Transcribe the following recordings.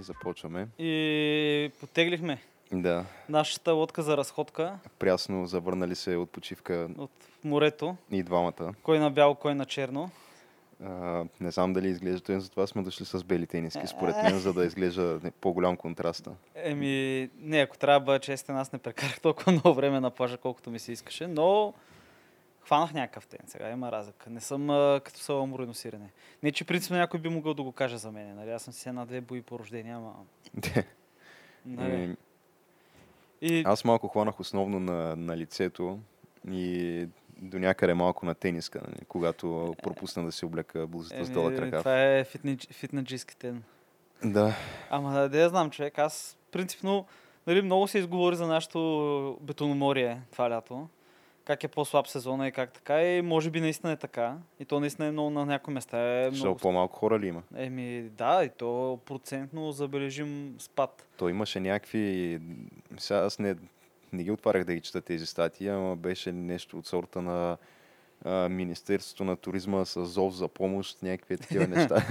и започваме. И потеглихме. Да. Нашата лодка за разходка. Прясно завърнали се от почивка. От морето. И двамата. Кой на бяло, кой на черно. Не знам дали изглежда той, затова сме дошли с бели тениски, според мен, за да изглежда по-голям контраста. Еми, не, ако трябва да бъда честен, аз не прекарах толкова много време на плажа, колкото ми се искаше, но хванах някакъв тен, сега има разлика. Не съм като салам руйно сирене. Не, че принципно някой би могъл да го каже за мен, нали? Аз съм си една-две бои по рождение, ама... нали? И... Аз малко хванах основно на лицето и... до някъде малко на тениска, нали, когато пропусна да се облека блузата с дълъг ръкав. Това е фитнаджийски тен. Да. Ама да я знам, човек. Аз принципно, нали, много се изговори за нашето бетономорие това лято. Как е по-слаб сезона и как така. И може би наистина е така. И то наистина е много на някои места. Е много... по-малко хора ли има? Еми да, и то процентно забележим спад. То имаше някакви... Сега аз не ги отварях да ги чета тези статии, ама беше нещо от сорта на Министерството на туризма с зов за помощ, някакви такива неща.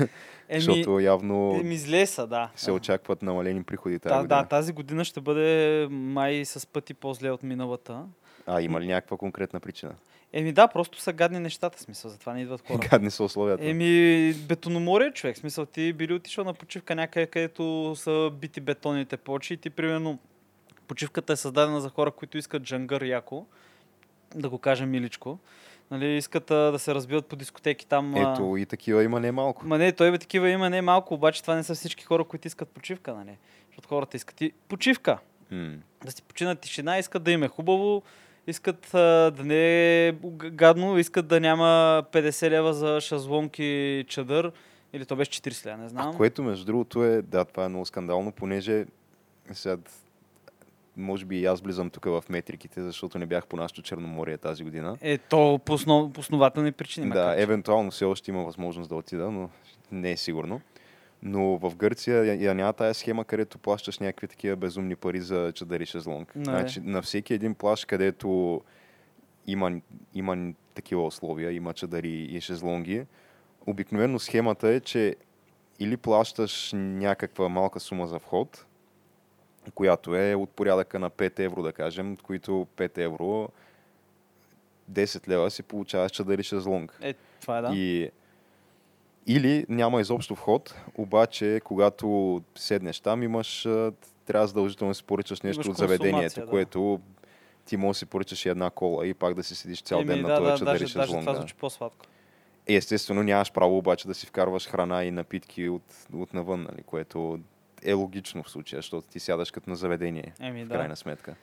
Защото явно излеса, да. Се очакват намалени приходи тази година. Да, тази година ще бъде май с пъти по-зле от миналата. А има ли някаква конкретна причина? Еми да, просто са гадни нещата, смисъл, затова не идват хора. Гадни са условията. Еми, бетономорие, човек, смисъл, ти били отишъл на почивка някъде, където са бити бетонните плочи и ти, примерно, почивката е създадена за хора, които искат джангър яко, да го кажем миличко. Нали, искат да се разбиват по дискотеки там. Ето и такива има не малко. Ма не, той бе такива има не малко, обаче това не са всички хора, които искат почивка, нали? Защото хората искат и почивка. Да си починат тишина, искат да им е хубаво, искат да не е гадно, искат да няма 50 лева за шазлонг и чадър, или то беше 40 лева, не знам. А което между другото е, да, това е много скандално, понеже сега... Може би и аз влизам тук в метриките, защото не бях по нашото Черноморие тази година. То по основателни причини. Да, евентуално все още има възможност да отида, но не е сигурно. Но в Гърция я няма тая схема, където плащаш някакви такива безумни пари за чадъри шезлонг. Значи, на всеки един плаж, където има такива условия, има чадъри и шезлонги, обикновено схемата е, че или плащаш някаква малка сума за вход, която е от порядъка на 5 евро, да кажем, от които 5 евро 10 лева си получаваш чадъри шезлонг. Това е, да. Или няма изобщо вход, обаче когато седнеш там, трябва задължително да си поръчаш нещо от заведението, да. Което ти може да си поръчаш една кола и пак да си седиш цял ден на това чадъри шезлонг. Даже това звучи по-сладко. Естествено, нямаш право обаче да си вкарваш храна и напитки от навън, нали, което... е логично в случая, защото ти сядаш като на заведение, в крайна сметка.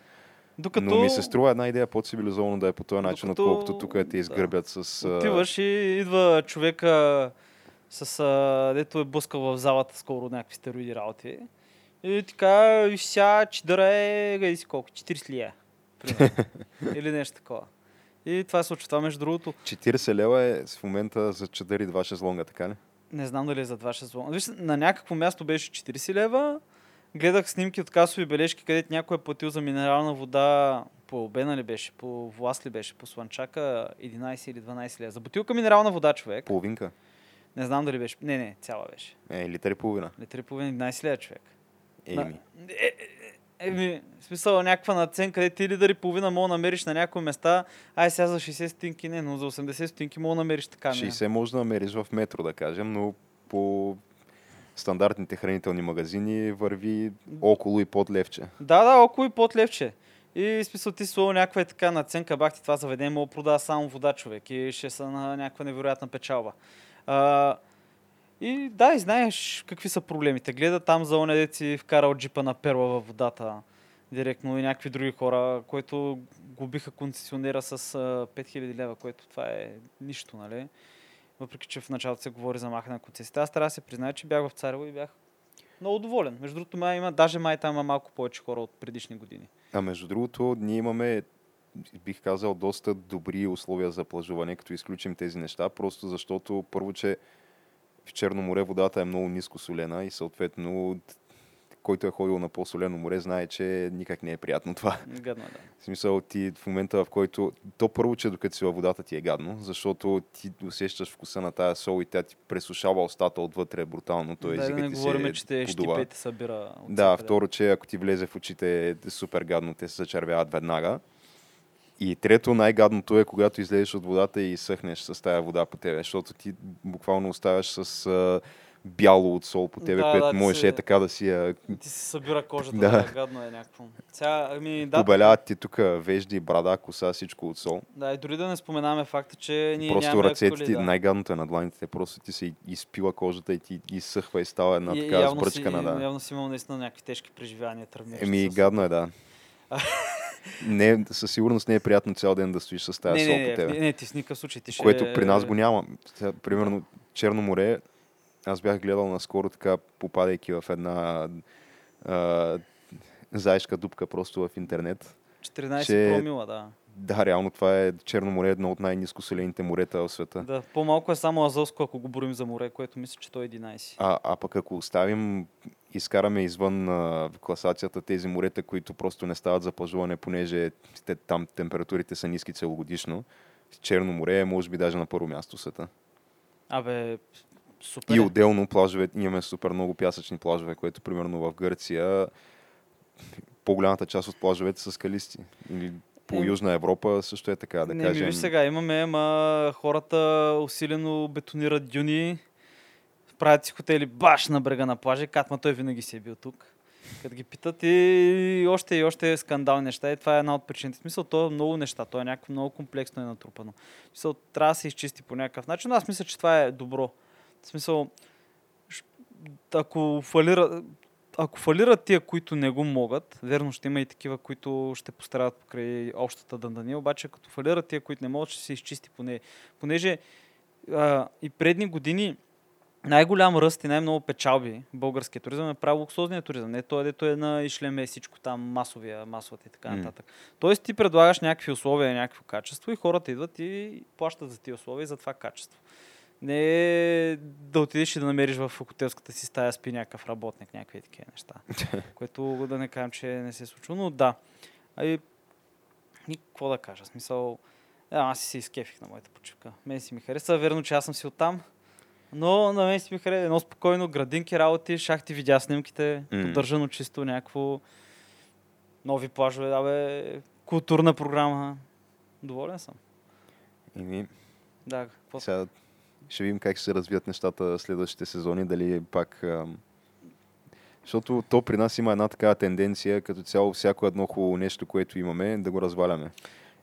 Докато... Но ми се струва една идея по-цивилизовано да е по този начин, отколкото тук те изгърбят с... Отиваш и идва човека дето е блъскал в залата скоро някакви стероиди работи. И така, и ся, чадъра е, гади си колко, 40 лия. Или нещо такова. И това се случва, това между другото. 40 лева е в момента за чадъри 2 шезлонга, така ли? Не знам дали е за 2-6 злона. Виж, на някакво място беше 40 лева. Гледах снимки от касови бележки, където някой е платил за минерална вода по Обена ли беше, по Влас ли беше, по Слънчака 11 или 12 лева. За бутилка минерална вода, човек. Половинка? Не знам дали беше. Не, цяла беше. Литър и половина. Литър и половина, 11 лева, човек. В смисъл някаква наценка, къде ти литър и половина мога намериш на някои места, сега за 60 стотинки не, но за 80 стотинки мога намериш така. 60 може да намериш в метро, да кажем, но по стандартните хранителни магазини върви около и под левче. Да, около и под левче. И в смисъл ти слова някаква така наценка, бах ти това заведение, мога продава само вода, човек, и ще са на някаква невероятна печалба. И да, и знаеш какви са проблемите. Гледа там за оня дет си вкарал джипа на перла във водата директно и някакви други хора, които губиха концесионера с 5000 лева, което това е нищо, нали? Въпреки, че в началото се говори за махане на концесията. Аз трябва да се призная, че бях в Царево и бях много доволен. Между другото, май там има малко повече хора от предишни години. А между другото, ние имаме, бих казал, доста добри условия за плажуване, като изключим тези неща, просто защото първо, че в Черно море водата е много ниско солена и съответно който е ходил на по-солено море, знае, че никак не е приятно това. Гадно, да. В смисъл, ти в момента, в който... То първо, че докато си във водата ти е гадно, защото ти усещаш вкуса на тая сол и тя ти пресушава устата отвътре брутално. Той езика ти се подува. Да, да не говорим, че те щипете събира. Да, второ, че ако ти влезе в очите е супер гадно, те се зачервяват веднага. И трето, най-гадното е, когато излезеш от водата и съхнеш с тая вода по тебе, защото ти буквално оставяш с бяло от сол по тебе, да, което да, можеш е така да си... Ти се събира кожата, да. Да, гадно е някакво. Да, побеляват ти тук вежди, брада, коса, всичко от сол. Да, и дори да не споменаваме факта, че ние просто нямаме ръцете ти, да. Най-гадното е на дланите, просто ти се изпила кожата и ти изсъхва и става една така сбръчкана. Да. Явно си имал наистина някакви тежки преживявания, травмиращи. Гадно е, да. Не, със сигурност не е приятно цял ден да стоиш с тази сол по тебе. Не, ти с никакъв случай. Ти ще... Което при нас го няма. Примерно Черно море, аз бях гледал наскоро така, попадайки в една заешка дупка просто в интернет. 14 че... промила, да. Да, реално това е Черно море, едно от най-нискосолените морета в света. Да, по-малко е само Азовско, ако го борим за море, което мисля, че то е 11. А пък ако оставим, изкараме извън класацията тези морета, които просто не стават за плажуване, понеже там температурите са ниски целогодишно, Черно море е може би даже на първо място в света. Абе, супер. И отделно плажове, имаме супер много пясъчни плажове, което примерно в Гърция по-голямата част от плажовете са скалисти. По Южна Европа също е така, да не, кажем. Не, виж сега, имаме хората усилено бетонират дюни, правят си хотели баш на брега на плажа, Катма той винаги си е бил тук. Като ги питат и още скандални неща и това е една от причините. В смисъл, то е много неща, то е някакво много комплексно и натрупано. В смисъл, трябва да се изчисти по някакъв начин, но аз мисля, че това е добро. В смисъл, ако фалират тия, които не го могат, верно ще има и такива, които ще пострадат покрай общата дъндания, обаче като фалират тия, които не могат, ще се изчисти поне. Понеже и предни години най-голям ръст и най-много печалби българския туризъм е право луксозния туризъм. Не той, дето е на ишлеме всичко там, масовата и така нататък. Тоест ти предлагаш някакви условия, някакво качество и хората идват и плащат за тия условия и за това качество. Не да отидеш и да намериш в хотелската си стая спи някакъв работник, някакви такива неща, което да не кажем, че не се е случило, но да. Какво да кажа, смисъл, аз си се изкефих на моята почивка. Мен си ми хареса, верно, че аз съм си оттам, но на мен си ми хареса едно спокойно, градинки, работи, шахти, видя снимките, поддържано чисто, някакво нови плажове, културна програма. Доволен съм. Да, какво сега? Ще видим как ще се развият нещата следващите сезони, дали пак... Защото то при нас има една такава тенденция, като цяло всяко едно хубаво нещо, което имаме, да го разваляме.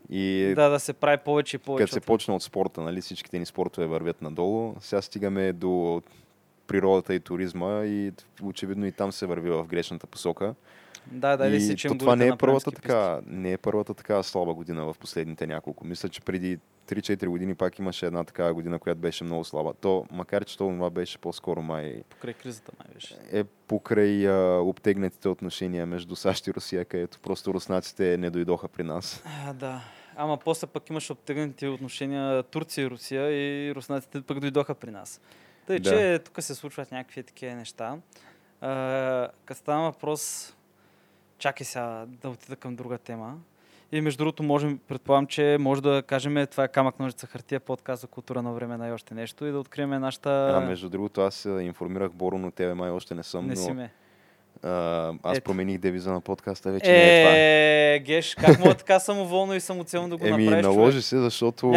И да се прави повече и повече. Като се почна от спорта, нали, всичките ни спортове вървят надолу, сега стигаме до природата и туризма и очевидно и там се върви в грешната посока. Това не е първата така слаба година в последните няколко. Мисля, че преди 3-4 години пак имаше една такава година, която беше много слаба. То, макар че това беше по-скоро май... Покрай кризата май беше. Покрай обтегнатите отношения между САЩ и Русия, където просто руснаците не дойдоха при нас. Да. Ама после пък имаше обтегнатите отношения Турция и Русия и руснаците пък дойдоха при нас. Тъй, да. Че тук се случват някакви такива неща. Като става въпрос... Чакай сега да отида към друга тема. И между другото, предполагам, че може да кажем, това е камък, ножица, хартия, подкаст за култура на времена и още нещо и да открием нашата... между другото, аз информирах Боро, но тебе май още не съм. Аз промених девиза на подкаста, вече не е това. Геш, как мога така самоволно и самоцелно да го направиш? Наложи се, защото...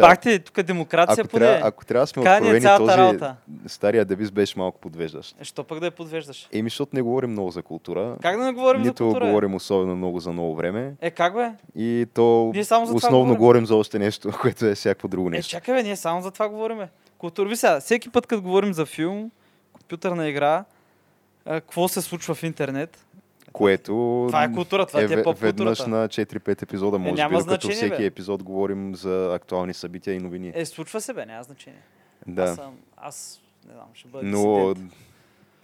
Бахте, тук е демокрация, ако поне. Ако трябва да сме откровени, стария девиз беше малко подвеждащ. Що пък да я подвеждаш? Защото не говорим много за култура. Как да не говорим за култура? Нито говорим особено много за ново време. Как бе? И то основно говорим за още нещо, което е всяко друго нещо. Чакай бе, ние само за това говорим. Култура. Сега, всеки път, като говорим за филм, компютърна игра, какво се случва в интернет? Което това е култура, това е поп-културата. Веднъж на 4-5 епизода, може би, като всеки епизод говорим за актуални събития и новини. Случва се бе, няма значение. Да. Аз не знам, ще бъде дисидент. Но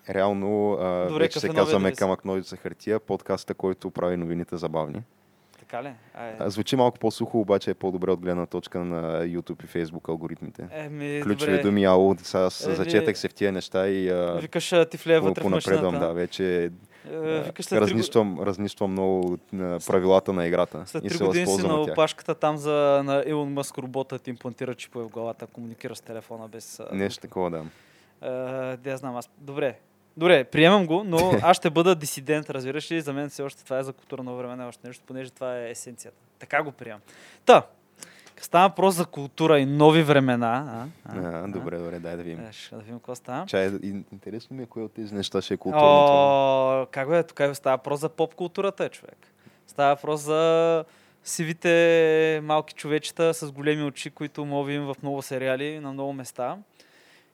реално, вече се казваме камък, ножица, хартия, подкаста, който прави новините забавни. Така ли? Звучи малко по-сухо, обаче е по-добре от гледна точка на YouTube и Facebook алгоритмите. Ключови добре. Думи, зачетах се в тия неща и викаш ти влея вътре в машината. Да, вече Разнищвам много правилата на играта. След 3 години си на опашката там на Елон Мъск робота ти имплантира чипове в главата, комуникира с телефона без... Нещо такова, да. Да, знам аз. Добре, приемам го, но аз ще бъда дисидент, разбираш ли? За мен все още това е за културно време, още нещо, понеже това е есенцията. Така го приемам. Та, става въпрос за култура и нови времена. Добре, дай да видим. Да видим какво става. Чай, интересно ми е кое от тези неща ще е културно. Как бе, тук става въпрос за поп-културата, човек. Става въпрос за сивите малки човечета с големи очи, които мовим в много сериали, на много места.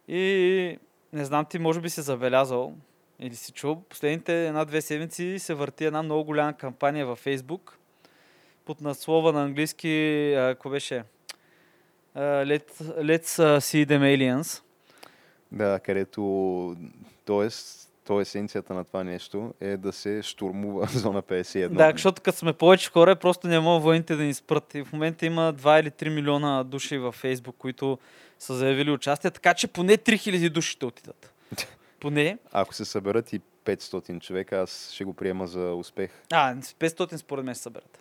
И не знам, ти може би си забелязал или си чул, последните една-две седмици се върти една много голяма кампания във Facebook под надслова на английски, какво беше? Let's see them aliens. Да, където, т.е. есенцията на това нещо е да се штурмува зона 51. Да, защото като сме повече хора, просто не могат военните да ни спрат. И в момента има 2 или 3 милиона души във Facebook, които са заявили участие, така че поне 3000 души ще отидат. Поне. Ако се съберат и 500 човека, аз ще го приема за успех. 500 според мен ще съберат.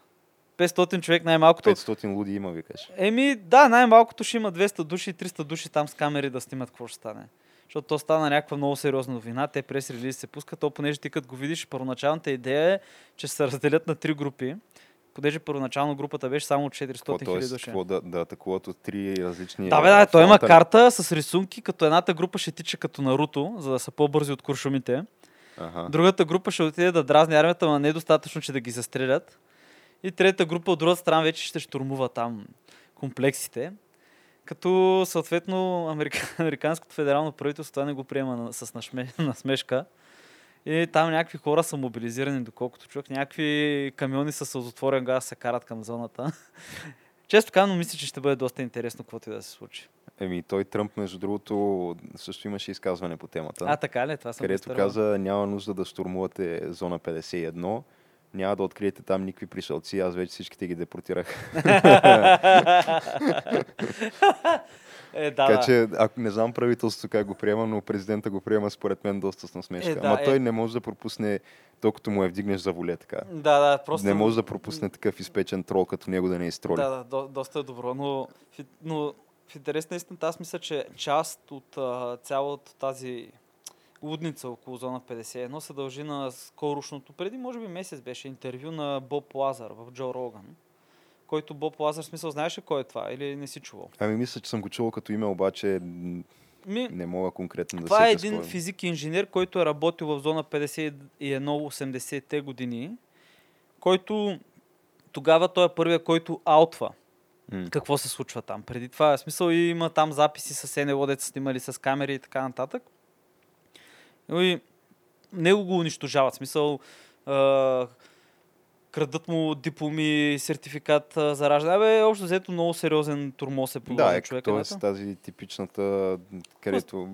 500 човек най-малкото. 500 луди има, ви кажа. Да, най-малкото ще има 200 души и 300 души там с камери да снимат какво ще стане. Защото то стана някаква много сериозна новина, те прес-релизи се пускат, то понеже ти като го видиш, първоначалната идея е, че се разделят на 3 групи. Понеже първоначално групата беше само 400 хиляди души. Да, такова от 3 различни... Да, той има карта с рисунки, като едната група ще тича като Наруто, за да са по-бързи от куршумите. Ага. Другата група ще отиде да дразни армията, но не е достатъчно, че да ги застрелят. И третата група от другата страна вече ще штурмува там комплексите. Като съответно Американското федерално правителство това не го приема с насмешка. И там някакви хора са мобилизирани, доколкото чух. Някакви камиони с сълзотворен газ се карат към зоната. Често казано, мисля, че ще бъде доста интересно каквото и да се случи. Той Тръмп, между другото, също имаше изказване по темата. Така ли? Това съм където постървал. Каза, няма нужда да штурмувате зона 51. Няма да откриете там никакви пришълци, аз вече всичките ги депортирах. Така че, ако не знам правителството как го приема, но президента го приема според мен доста с насмешка. Той не може да пропусне, толкото му е вдигнеш за воле така. Просто... Не може да пропусне такъв изпечен трол, като него да не изтроли. Доста е добро, но в интерес на истината, аз мисля, че част от цялата тази лудница около зона 51 се дължи на скорошното, преди може би месец беше интервю на Боб Лазар в Джо Роган, който Боб Лазар, в смисъл, знаеш ли кой е това или не си чувал? Мисля, че съм го чувал като име, обаче не мога конкретно да се спомня. Това е един физик и инженер, който е работил в зона 51-80-те години, който тогава той е първия, който аутва какво се случва там. Преди това, в смисъл, има там записи с НЛО, деца снимали с камери и така нататък. И него го унищожават, в смисъл, крадат му дипломи, сертификат за раждане. Общо взето много сериозен тормоз е подложен човека. Т.е. тази типичната, където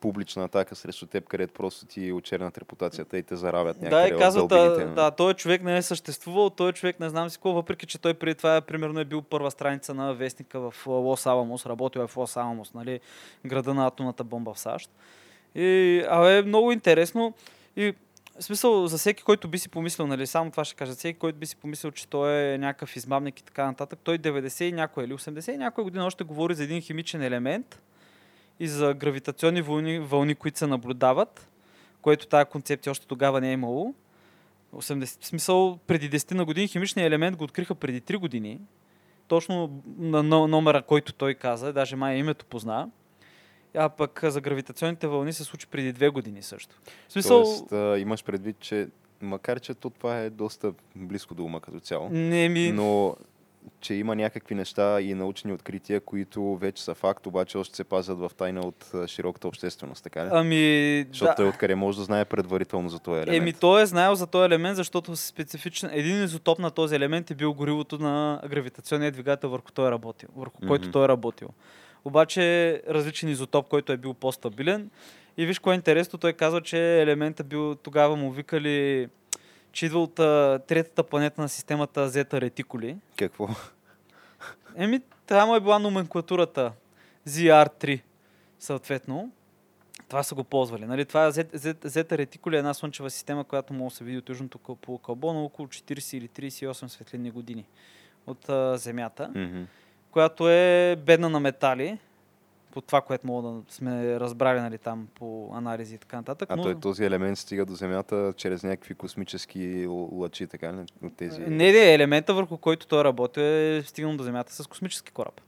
публична атака срещу теб, където просто ти очернат репутацията и те заравят някъде от дълбините. Той човек не е съществувал, той човек не знам си какво, въпреки че той преди това примерно е бил първа страница на вестника в Лос Аламос, работил е в Лос Аламос, нали, града на атомната бомба в САЩ. Е много интересно и в смисъл за всеки, който би си помислил, нали, само това ще кажа, всеки, който би си помислил, че той е някакъв измамник и така нататък, той 90 и някоя или 80 и някоя година още говори за един химичен елемент и за гравитационни вълни, които се наблюдават, което тази концепция още тогава не е имало. В смисъл преди 10 на години химичният елемент го откриха преди 3 години, точно на номера, който той каза, даже май името позна. А пък за гравитационните вълни се случи преди 2 години също. Смисъл... Тоест, имаш предвид, че макар че това е доста близко до ума като цяло, но че има някакви неща и научни открития, които вече са факт, обаче още се пазят в тайна от широката общественост, така ли? Защото той откъде може да знае предварително за този елемент. Той е знаел за този елемент, защото специфичен един изотоп на този елемент е бил горивото на гравитационния двигател, който той е работил. Обаче различен изотоп, който е бил по-стабилен. И виж кое е интересно, той казва, че елементът бил, тогава му викали, че идва от третата планета на системата Zeta Reticuli. Какво? Там е била номенклатурата ZR3, съответно. Това са го ползвали. Нали? Това е Zeta Reticuli, една слънчева система, която може да се види от южното полукълбо на около 40 или 38 светлинни години от Земята, mm-hmm. която е бедна на метали, по това, което мога да сме разбрали, нали, там по анализи и така нататък. А но... той този елемент стига до Земята чрез някакви космически лъчи, така ли? От тези... Не, елемента, върху който той работи, е стигнал до Земята с космически кораб.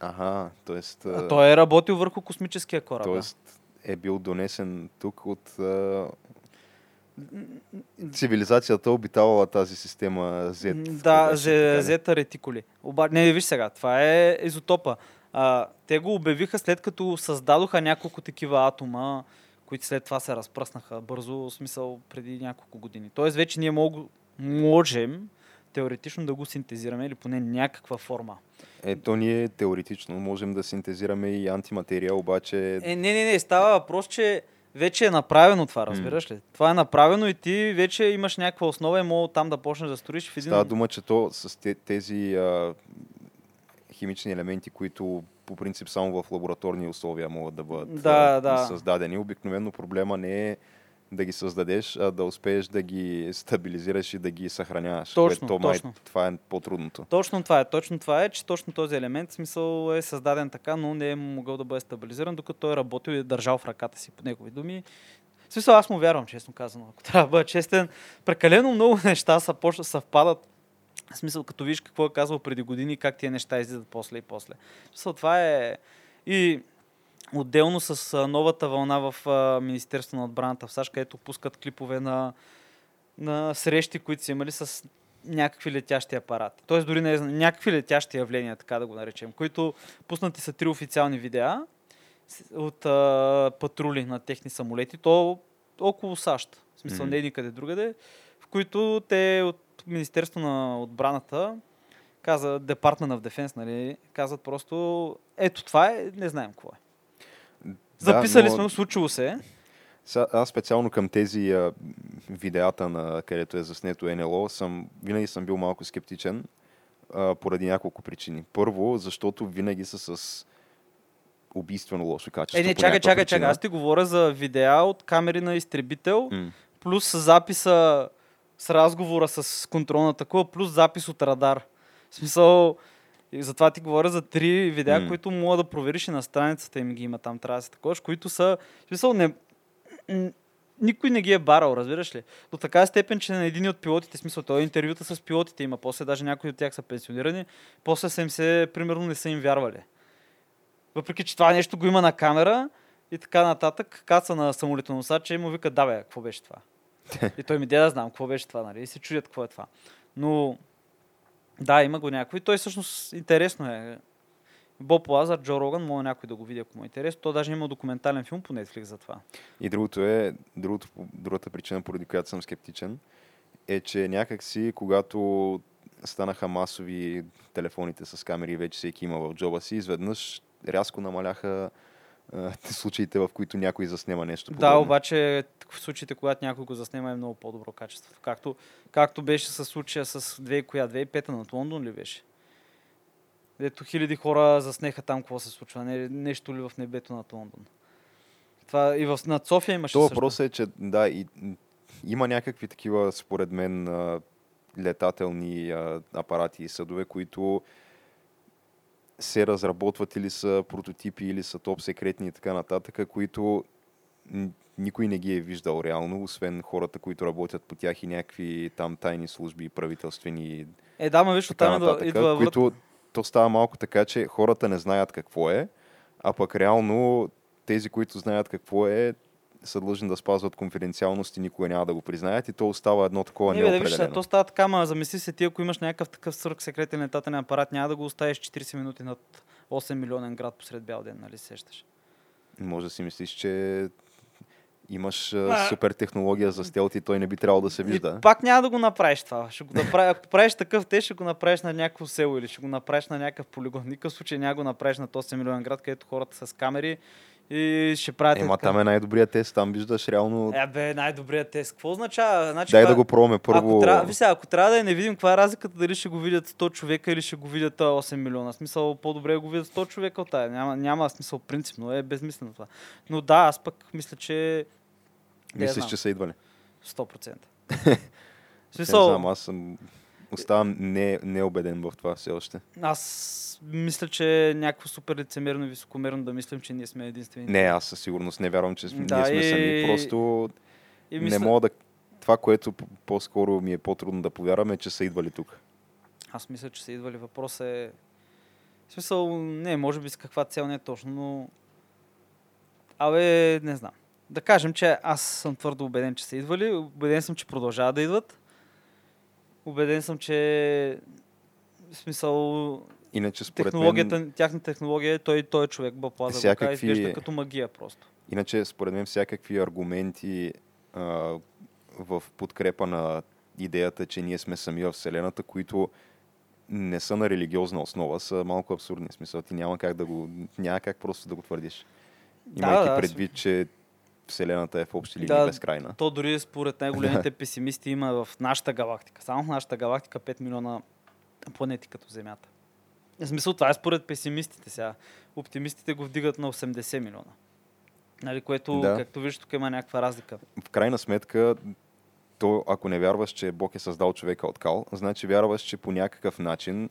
Ага, т.е. Той е работил върху космическия кораб. Тоест е бил донесен тук от... Цивилизацията обитавала тази система Z. Да, Zeta Reticuli. Не, виж сега, това е изотопа. Те го обявиха след като създадоха няколко такива атома, които след това се разпръснаха бързо, в смисъл преди няколко години. Тоест вече ние можем теоретично да го синтезираме или поне някаква форма. Ето ние теоретично можем да синтезираме и антиматериал, обаче... Не, става въпрос, че вече е направено това, разбираш ли? Това е направено и ти вече имаш някаква основа и мога там да почнеш да строиш в един... Става дума, че то с тези... химични елементи, които по принцип само в лабораторни условия могат да бъдат създадени. Обикновено проблема не е да ги създадеш, а да успееш да ги стабилизираш и да ги съхраняваш. Точно. Това е по-трудното. Точно това е, че точно този елемент, в смисъл, е създаден така, но не е могъл да бъде стабилизиран, докато той е работил и държал в ръката си, по негови думи. В смисъл, аз му вярвам, честно казано. Ако трябва да бъда честен, прекалено много неща съвпадат. В смисъл, като виж какво е казал преди години, как тия неща излизат после. В смисъл, това е... И отделно с новата вълна в Министерството на отбраната в САЩ, където пускат клипове на срещи, които са имали с някакви летящи апарати. Тоест дори някакви летящи явления, така да го наречем, които пуснати са 3 официални видеа от патрули на техни самолети, то около САЩ. В смисъл, не е никъде другаде, в които те от Министерство на отбраната каза, Department of Defense, нали, казват просто, ето това е, не знаем какво е. Да, записали сме, случило се. Аз специално към тези видеята, на където е заснето НЛО, винаги съм бил малко скептичен поради няколко причини. Първо, защото винаги са с убийствено лошо качество. Не, чакай. Аз ти говоря за видеа от камери на изтребител, плюс записа с разговора с контролната кула, плюс запис от радар. В смисъл, затова ти говоря за 3 видеа, които мога да провериш и на страницата им ги има, там трябва да се такова, които са... В смисъл, никой не ги е барал, разбираш ли? До така степен, че на един от пилотите, в смисъл, той интервюта с пилотите има, после даже някои от тях са пенсионирани, после са им се, примерно, не са им вярвали. Въпреки, че това нещо го има на камера и така нататък, каца на самолетоносача и му вика, да бе, какво беше това? И той ми да знам какво беше това, нали? И се чудят какво е това. Но да, има го някой. Той всъщност интересно е. Боб Лазар, Джо Роган, мога някой да го видя, ако му е интересно. Той даже има документален филм по Netflix за това. И другата причина, поради която съм скептичен, е, че някакси, когато станаха масови телефоните с камери, вече всеки има в джоба си, изведнъж рязко намаляха случаите, в които някой заснема нещо подобно. Да, обаче в случаите, когато някой го заснема, е много по-добро качество. Както беше със случая с 2005 над Лондон ли беше? Ето хиляди хора заснеха там какво се случва. Нещо ли в небето над Лондон? Това и над София имаше също. Това въпрос е, че да, има някакви такива, според мен, летателни апарати и съдове, които се разработват или са прототипи, или са топ секретни и така нататък, които никой не ги е виждал реално, освен хората, които работят по тях и някакви там тайни служби, правителствени... Ма виж, оттам идва... Които то става малко така, че хората не знаят какво е, а пък реално тези, които знаят какво е, са длъжни да спазват конфиденциалност и никога няма да го признаят и то остава едно такова неопределено. Да, виж, то става така, ма замисли се ти, ако имаш някакъв такъв свръхсекретен летателен апарат, няма да го оставиш 40 минути над 8 милионен град посред бял ден, нали сещаш? Може да си мислиш, че имаш супер технология за стелт и той не би трябвало да се вижда. И пак няма да го направиш това. Ако правиш такъв, те ще го направиш на някакво село или ще го направиш на някакъв полигон. Никакъв случай няма го направиш на 8 милион град, където хората с камери И ще правят. Ема там е най-добрият тест, там виждаш реално. Бе, най-добрият тест. Какво означава? Значи, дай да го пробваме първо. Ако трябва да не видим, каква е разликата, дали ще го видят 100 човека или ще го видят 8 милиона. Смисъл, по-добре го видят 100 човека от тая. Няма смисъл принципно, е безмислено това. Но да, аз пък мисля, че. Мислиш, че са идвали? 100%. Смисъл... Не знам, аз съм... оставам неубеден в това все още. Аз мисля, че е някакво супер лицемерно и високомерно да мислим, че ние сме единствени. Не, аз със сигурност не вярвам, че ние сме сами. Просто мисля... не мога да... Това, което по-скоро ми е по-трудно да повярвам, е, че са идвали тук. Аз мисля, че са идвали. Въпрос е... В смисъл, не, може би с каква цел не е точно, но... Абе, не знам. Да кажем, че аз съм твърдо убеден, че са идвали. Убеден съм, че продължават да идват. Убеден съм, че в смисъл иначе, технологията, мен... тяхна технология, той е човек, Боб Лазар, всякакви... го изглежда като магия просто. Иначе, според мен, всякакви аргументи в подкрепа на идеята, че ние сме сами в Вселената, които не са на религиозна основа, са малко абсурдни. Смисъл, ти няма как просто да го твърдиш. Имайки предвид, че Вселената е в общи линии безкрайна. То дори според най-големите песимисти има в нашата галактика. Само в нашата галактика 5 милиона планети като Земята. В смисъл, това е според песимистите сега. Оптимистите го вдигат на 80 милиона. Нали, което, както виждаш, тук има някаква разлика. В крайна сметка, то, ако не вярваш, че Бог е създал човека от кал, значи вярваш, че по някакъв начин,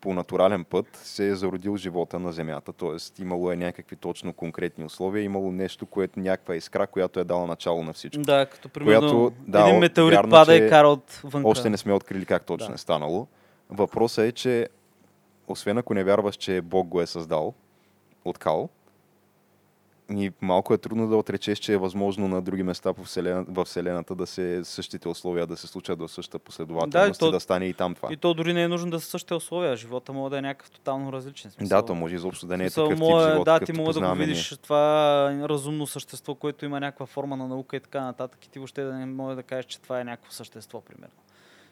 по натурален път, се е зародил живота на Земята. Тоест, имало е някакви точно конкретни условия, имало нещо, което някаква искра, която е дала начало на всичко. Да, като примерно един метеорит пада и кара от вънка. Още не сме открили как точно е станало. Въпросът е, че освен ако не вярваш, че Бог го е създал от кал, и малко е трудно да отречеш, че е възможно на други места във Вселената да се същите условия, да се случат в същата последователност и да стане и там това. И то дори не е нужно да са същите условия. Живота може да е някакъв тотално различен. Смисъл. Да, то може изобщо да не е такъв тип живот. Да, ти може да го видиш това разумно същество, което има някаква форма на наука и така нататък. И ти въобще да не може да кажеш, че това е някакво същество, примерно.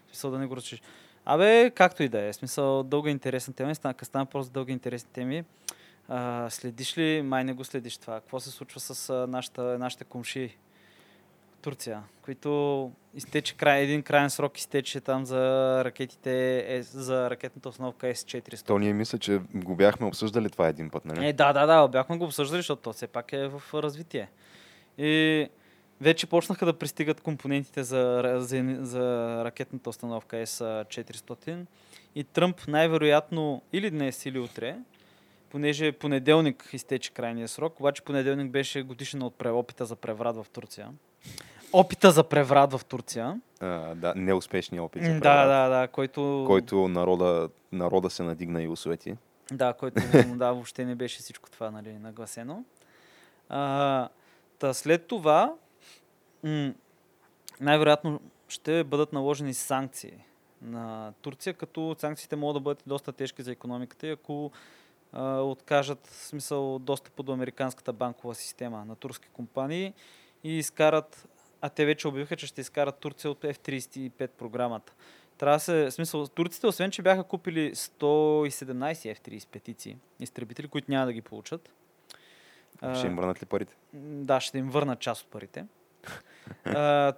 Смисъл да не го речеш. Абе, както и да е. Смисъл, дълга интересна тема. Стана просто дълга интересни теми. Следиш ли? Май не го следиш това. Какво се случва с нашите комши? Турция, които изтече един крайен срок, изтече там за ракетите, за ракетната установка С-400. То ние мисля, че го бяхме обсъждали това един път, нали? Да, бяхме го обсъждали, защото то все пак е в развитие. И вече почнаха да пристигат компонентите за ракетната установка С-400 и Тръмп най-вероятно или днес, или утре, понеже понеделник изтече крайния срок, обаче понеделник беше годишна от опита за преврат в Турция. Опита за преврат в Турция. Неуспешният опит за преврат. Който народа се надигна и усвети. Да, който въобще не беше всичко това, нали, нагласено. След това най-вероятно ще бъдат наложени санкции на Турция, като санкциите могат да бъдат доста тежки за икономиката и ако откажат смисъл достъпа до американската банкова система на турски компании и изкарат, а те вече обявиха, че ще изкарат Турция от F-35 програмата. Турците, освен че бяха купили 117 F-35 изтребители, които няма да ги получат. Ще им върнат ли парите? Да, ще им върнат част от парите.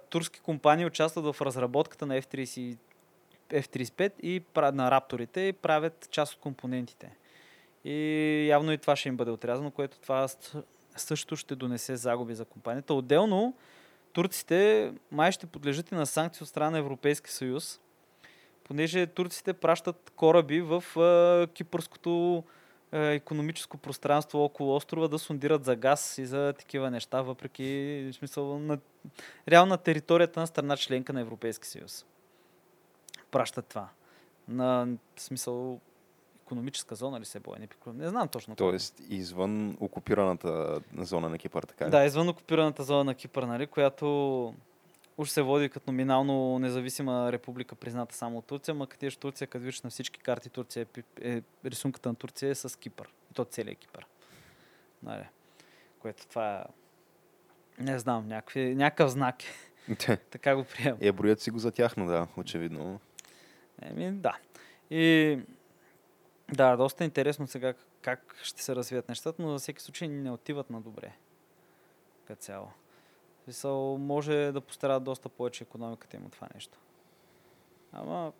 Турски компании участват в разработката на F-35 и на рапторите и правят част от компонентите. И явно и това ще им бъде отрязано, което това също ще донесе загуби за компанията. Отделно, турците май ще подлежат и на санкции от страна на Европейски съюз, понеже турците пращат кораби в кипърското икономическо пространство около острова да сондират за газ и за такива неща, въпреки в смисъл на реална територията на страна членка на Европейски съюз. Пращат това. На смисъл... Икономическа зона ли се бой? Не знам точно. Тоест, извън окупираната зона на Кипър, така ли? Да, извън окупираната зона на Кипър, нали, която уж се води като номинално независима република, призната само от Турция, ма къдеш Турция, като виждаш на всички карти Турция, рисунката на Турция е с Кипър. И то целият Кипър. Нали, което това е... Не знам, някакъв знак. Така го приемам. Броят си го за тяхно, да, очевидно. Да. И... Да, доста интересно сега как ще се развият нещата, но за всеки случай не отиват на добре. Като цяло. Може да пострадат доста повече икономиката им от това нещо. Ама...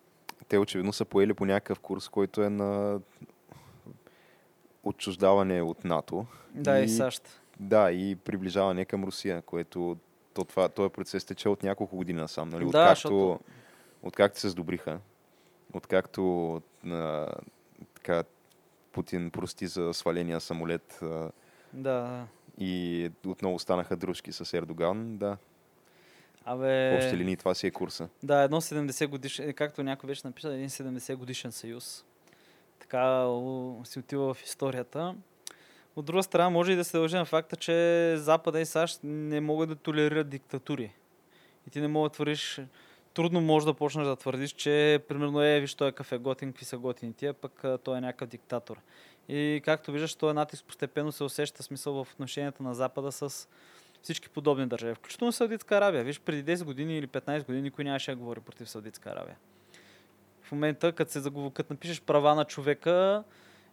Те очевидно са поели по някакъв курс, който е на отчуждаване от НАТО. Да, и САЩ. Да, и приближаване към Русия, което този процес тече от няколко години насам. Нали? Да, защото... Откакто се сдобриха, откакто Путин прости за сваления самолет, да. И отново станаха дружки с Ердоган, да. Абе... Общи линии това си е курса. Да, едно 70 годишен, както някой беше написал, един 70 годишен съюз. Така си отива в историята. От друга страна може и да се дължи на факта, че Запада и САЩ не могат да толерират диктатури. И ти не мога да твърдиш... Трудно можеш да почнеш да твърдиш, че примерно виж той е кафе готин, какви са готини тия, пък той е някакъв диктатор. И както виждаш, този натиск постепенно се усеща смисъл в отношенията на Запада с всички подобни държави. Включително Саудитска Арабия. Виж, преди 10 години или 15 години никой нямаше да говори против Саудитска Арабия. В момента, като напишеш права на човека,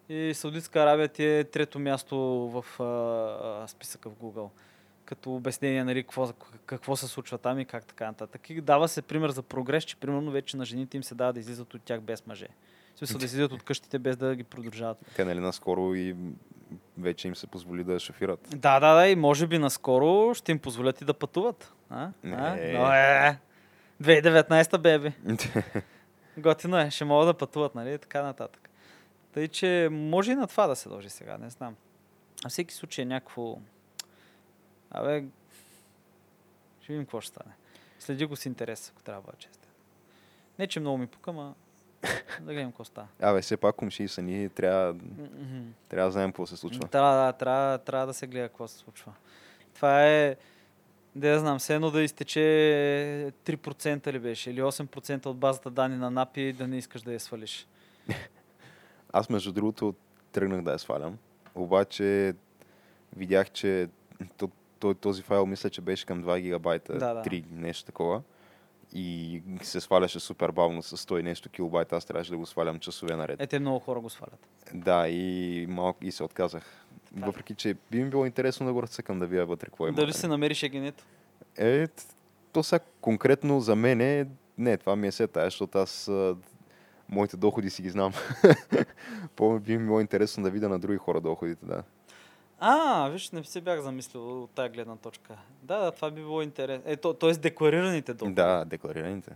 и Саудитска Арабия ти е трето място в списъка в Google. Като обяснение, нали, какво се случва там и как така нататък. И дава се пример за прогрес, че примерно вече на жените им се дава да излизат от тях без мъже. В смисъл да излизат от къщите без да ги продължават. Така, нали, наскоро и вече им се позволи да шофират. Да, и може би наскоро ще им позволят и да пътуват. Но 2019-та, беби. Готино е, ще могат да пътуват, нали, така нататък. Тъй, че може и на това да се дължи сега, не знам. На всеки случай е някакво... ще видим какво ще стане. Следи го с интерес, ако трябва да бъде честен. Не, че много ми пука, ма да гледам какво става. Все пак комши са ние, трябва да знаем какво се случва. Трябва да се гледа какво се случва. Това е, да знам, все едно да изтече 3% ли беше, или 8% от базата данни на НАП и да не искаш да я свалиш. Аз между другото тръгнах да я свалям, обаче видях, че този файл мисля, че беше към 2 гигабайта, 3 нещо такова. И се сваляше супер бавно с 100 нещо килобайта. Аз трябваше да го свалям часове наред. Те много хора го свалят. Да, и се отказах. Това. Въпреки, че би ми било интересно да го разцъкам да вия вътре какво има. Дали се намериш егенето? То сега конкретно за мен е... Не, това ми е се тая, защото аз моите доходи си ги знам. Би ми било интересно да видя на други хора доходите, да. Виж, не се бях замислил от тая гледна точка. Да, това би било интересно. Т.е. декларираните доходи. Да, декларираните.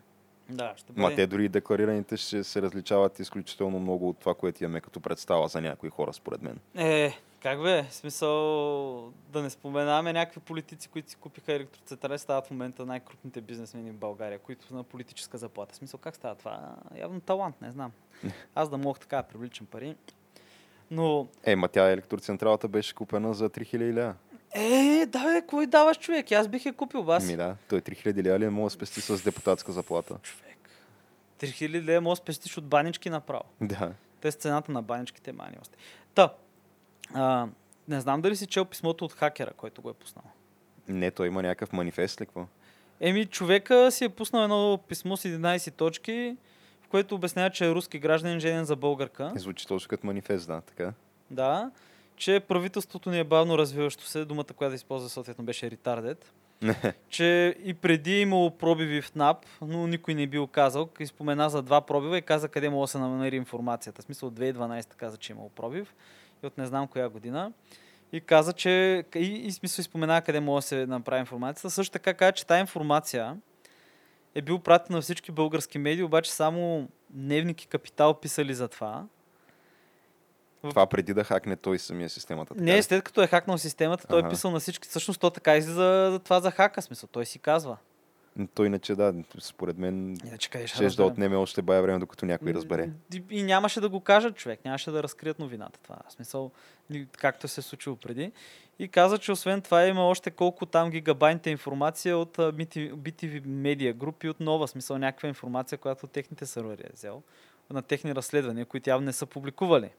Да, ще бъде. Те дори декларираните ще се различават изключително много от това, което имаме като представа за някои хора, според мен. Как бе? В смисъл да не споменаваме някакви политици, които си купиха електроцентрали, стават в момента най-крупните бизнесмени в България, които са на политическа заплата. В смисъл, как става това? Явно талант, не знам. Аз да мога така да привличам пари. Но... Тя електроцентралата беше купена за 3000 лева. Кой даваш, човек? Аз бих я купил вас. Той 3000 лева ли мога да спести с депутатска заплата? Човек. 3000 лева мога да спестиш от банички направо. Да. Те с цената на баничките мани още. Не знам дали си чел писмото от хакера, който го е пуснал. Не, той има някакъв манифест ли какво? Човека си е пуснал едно писмо с 11 точки... в което обяснява, че е руски гражданин женен за българка. Звучи точно като манифест, да, така. Да, че правителството ни е бавно развиващо се, думата, която използва съответно беше retarded, че и преди имало пробиви в НАП, но никой не бил казал, и спомена за 2 пробива и каза къде мога да се намери информацията. В смисъл от 2012 каза, че имало пробив и от не знам коя година. И каза, че и смисъл спомена къде мога да се направи информацията. Също така каза, че тая информация е бил пратен на всички български медии, обаче само Дневник и Капитал писали за това. Това преди да хакне той самия системата. Така? Не, след като е хакнал системата, той е писал на всички. Всъщност то така и за това за хака, смисъл. Той си казва. Той иначе според мен ще да отнеме още бая време, докато някой разбере. И нямаше да го кажат, човек. Нямаше да разкрият новината това. В смисъл, както се е случило преди. И каза, че освен това има още колко там гигабайта информация от BTV медиа групи от Nova. В смисъл, някаква информация, която от техните сървъри е взел. На техни разследвания, които явно не са публикували.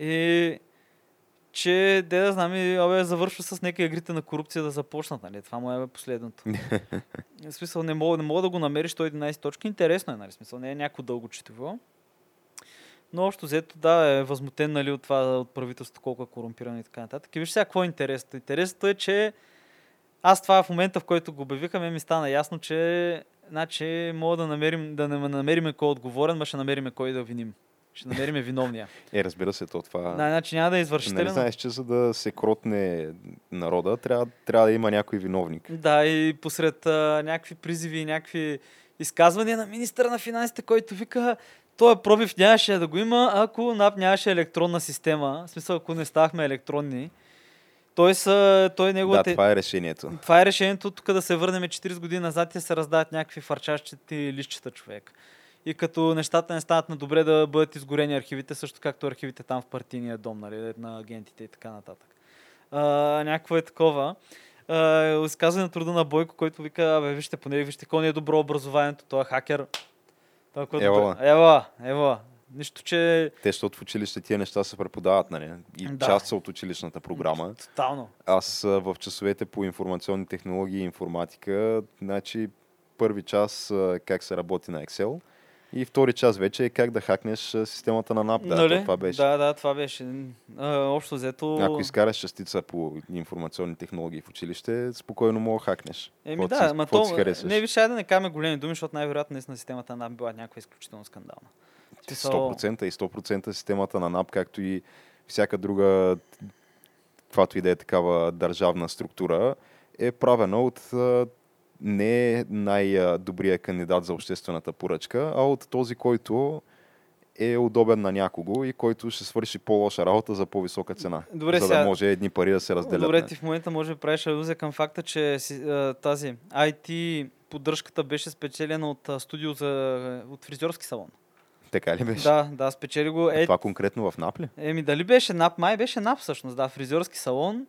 И... че да знам завършва с някакви игрите на корупция да започнат, нали? Това му е последното. В смисъл, не мога да го намериш 111 точки. Интересно е, нали? Смисъл, не е някакво дълго четиво. Но общо взето, да, е възмутен, нали, от това, от правителството, колко е корумпирано и така нататък. И виж сега какво е интересно. Интересното е, че аз това в момента, в който го обявиха, ми стана ясно, че значи, мога да намерим, да не намерим кой отговорен, но ще намерим кой да виним. Ще намерим виновния. Е, разбира се, то това... Значи няма да е извършителен. Не знаеш, че за да се кротне народа, трябва да има някой виновник. Да, и посред някакви призиви, някакви изказвания на министъра на финансите, който вика... Той пробив нямаше да го има, ако НАП нямаше електронна система. В смисъл, ако не ставахме електронни. Той неговата... Да, това е решението. Това е решението, тук да се върнем 40 години назад и се раздават някакви фарчащи листчета, човек. И като нещата не станат на добре, да бъдат изгорени архивите, също както архивите там в партийния дом, нали, на агентите и така нататък. Някакво е такова. Изказване на труда на Бойко, който вика, абе, вижте, понеже, вижте, какво не е добро образованието, той е хакер. Ева. Нищо, че... Те, защото в училище тия неща се преподават, нали? И да. Част са от училищната програма. Тотално. Аз в часовете по информационни технологии и информатика, значи първи час как се работи на Excel и втори час вече е как да хакнеш системата на NAP. Да, това беше. Да, това беше. Общо взето... Ако изкараш частица по информационни технологии в училище, спокойно мога хакнеш. Еми да, ама то... Не, виж, да не каме големи думи, защото най-вероятно наистина системата на NAP била някаква изключително скандална. 100% и 100% системата на NAP, както и всяка друга, каквато и да е такава държавна структура, е правена от... не е най-добрият кандидат за обществената поръчка, а от този, който е удобен на някого и който ще свърши по-лоша работа за по-висока цена. Добре, за да може едни пари да се разделят. Добре, ти в момента може да правиш алюзия към факта, че тази IT поддръжката беше спечелена от студио от фризьорски салон. Така ли беше? Да, спечели го. Това конкретно в НАП ли? Дали беше НАП? Май беше НАП всъщност, да, фризьорски салон.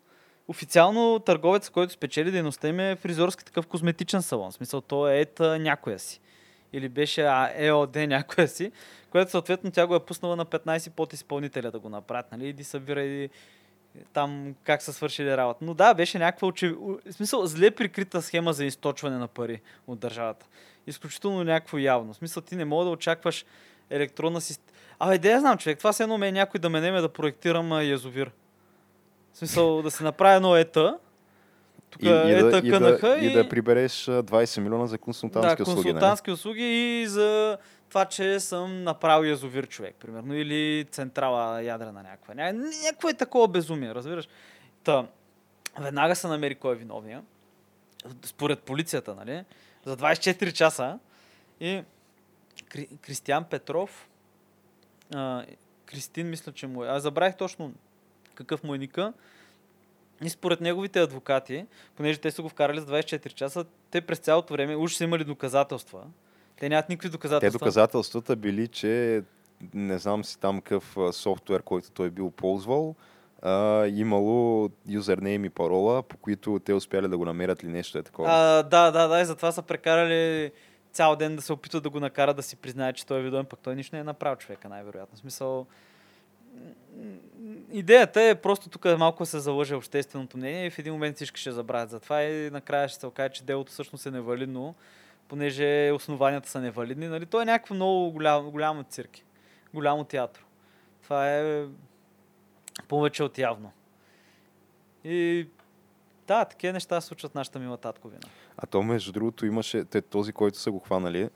Официално търговец, който спечели дейността им е фризорски такъв козметичен салон. В смисъл, то е някоя си. Или беше ЕОД някоя си, което съответно тя го е пуснала на 15 подизпълнителя да го направят. Нали? Иди събира и там как са свършили работа. Но да, беше някаква в смисъл, зле прикрита схема за източване на пари от държавата. Изключително някакво явно. В смисъл, ти не мога да очакваш електронна система. Да я знам, човек, това се едно ме е някой да ме неме да проектирам язовир. В смисъл, да се направи едно тук ета КНХ и да прибереш 20 милиона за консултантски услуги. Да, консултантски услуги и за това, че съм направил язовир, човек, примерно, или централа ядрена някаква. Някакво е такова безумие, разбираш. Веднага се намери кой е виновния, според полицията, нали, за 24 часа и Кристиян Петров, Кристин, мисля, че му е. Забравих точно какъв му е ника. И според неговите адвокати, понеже те са го вкарали за 24 часа, те през цялото време уж са имали доказателства. Те нямат никакви доказателства. Те доказателствата били, че не знам си там какъв софтуер, който той бил ползвал, имало юзернейм и парола, по които те успяли да го намерят ли нещо е такова. Да, и затова са прекарали цял ден да се опитват да го накарат да си признае, че той е виновен, пък той нищо не е направил, човека, най-вероятно. В смисъл, идеята е просто тук малко се залъже общественото мнение и в един момент всички ще забравят за това и накрая ще се окаже, че делото всъщност е невалидно, понеже основанията са невалидни. Нали? То е някакво много голямо цирки, голямо театро. Това е повече от явно. И да, такива неща се случват нашата мила татковина. А то между другото имаше този, който са го хванали,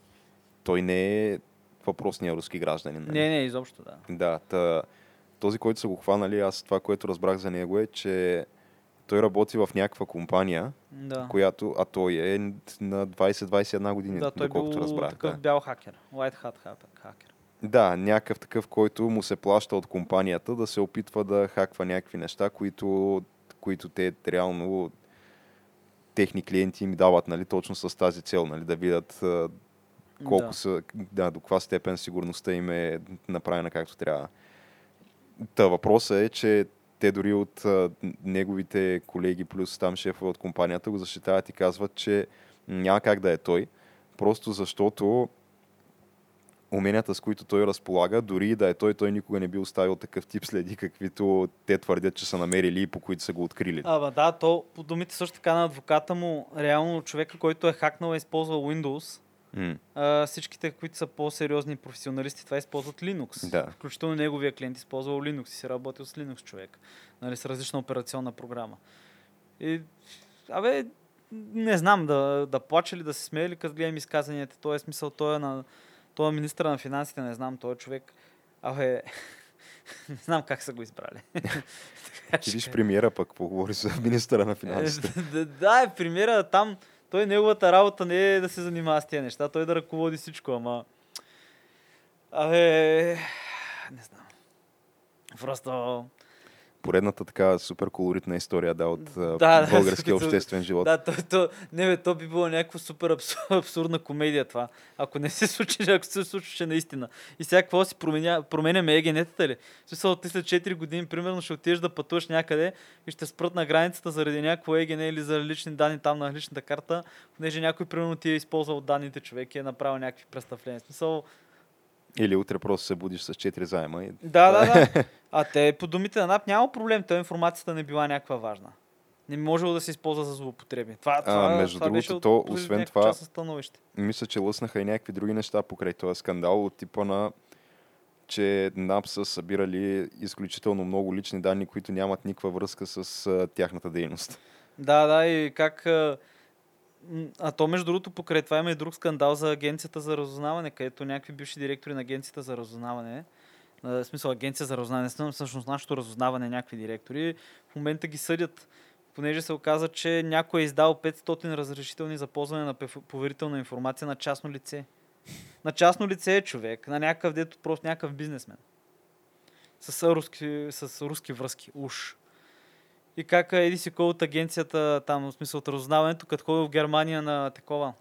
той не е въпросния руски гражданин. Нали? Не, изобщо да. Този, който са го хванали, аз това, което разбрах за него е, че той работи в някаква компания, която, той е на 20-21 години, доколкото разбрах. Такъв бял хакер, white hat хакер. Да, някакъв такъв, който му се плаща от компанията да се опитва да хаква някакви неща, които те реално техни клиенти им дават, нали, точно с тази цел, нали, да видят колко са, до каква степен сигурността им е направена както трябва. Въпросът е, че те дори от неговите колеги плюс там шефа от компанията го защитават и казват, че няма как да е той. Просто защото уменията, с които той разполага, дори да е той никога не би оставил такъв тип следи, каквито те твърдят, че са намерили и по които са го открили. То по думите също така на адвоката му, реално човека, който е хакнал и използвал Windows, Всичките, които са по-сериозни професионалисти, това използват Linux. Да. Включително неговия клиент използвал Linux и си работил с Linux човек. Нали, с различна операционна програма. И, абе, не знам да плача ли, да се смее ли, като гледам изказанията. Той е смисъл, той е министър на финансите, не знам, той е човек. Абе, не знам как са го избрали. Ти виж премиера пък, поговори с министъра на финансите. Да, премиера там, той неговата работа не е да се занимава с тия неща, той да ръководи всичко, ама... Абе, не знам. Просто... Поредната така супер колоритна история да от българския обществен живот. Да, то би било някаква супер абсурдна комедия това. Ако не се случи, ако се случваше наистина. И сега какво си променяме генетата ли? В смисъл, ти след 4 години, примерно, ще отидеш да пътуваш някъде и ще спрат на границата заради някакво егене или за лични данни там на личната карта, понеже някой, примерно, ти е използвал данните човек и е направил някакви представления. В смисъл, или утре просто се будиш с 4 заема. И... Да. А те по думите на НАП няма проблем. Той информацията не била някаква важна. Не можело да се използва за злоупотреби. Между другото, то, освен това, мисля, че лъснаха и някакви други неща покрай този скандал от типа на, че НАП са събирали изключително много лични данни, които нямат никаква връзка с тяхната дейност. Да, и как... А то, между другото, покрай това има и друг скандал за агенцията за разузнаване, където някакви бивши директори на агенцията за разузнаване, в смисъл агенция за разузнаване, всъщност нашето разузнаване, някакви директори, в момента ги съдят, понеже се оказа, че някой е издал 500 разрешителни за ползване на поверителна информация на частно лице. На частно лице е човек, на някакъв дето, просто някакъв бизнесмен. С руски връзки, уж. И как еди си кой от агенцията, там, в смисъл от разузнаването, като ходил в Германия на такова,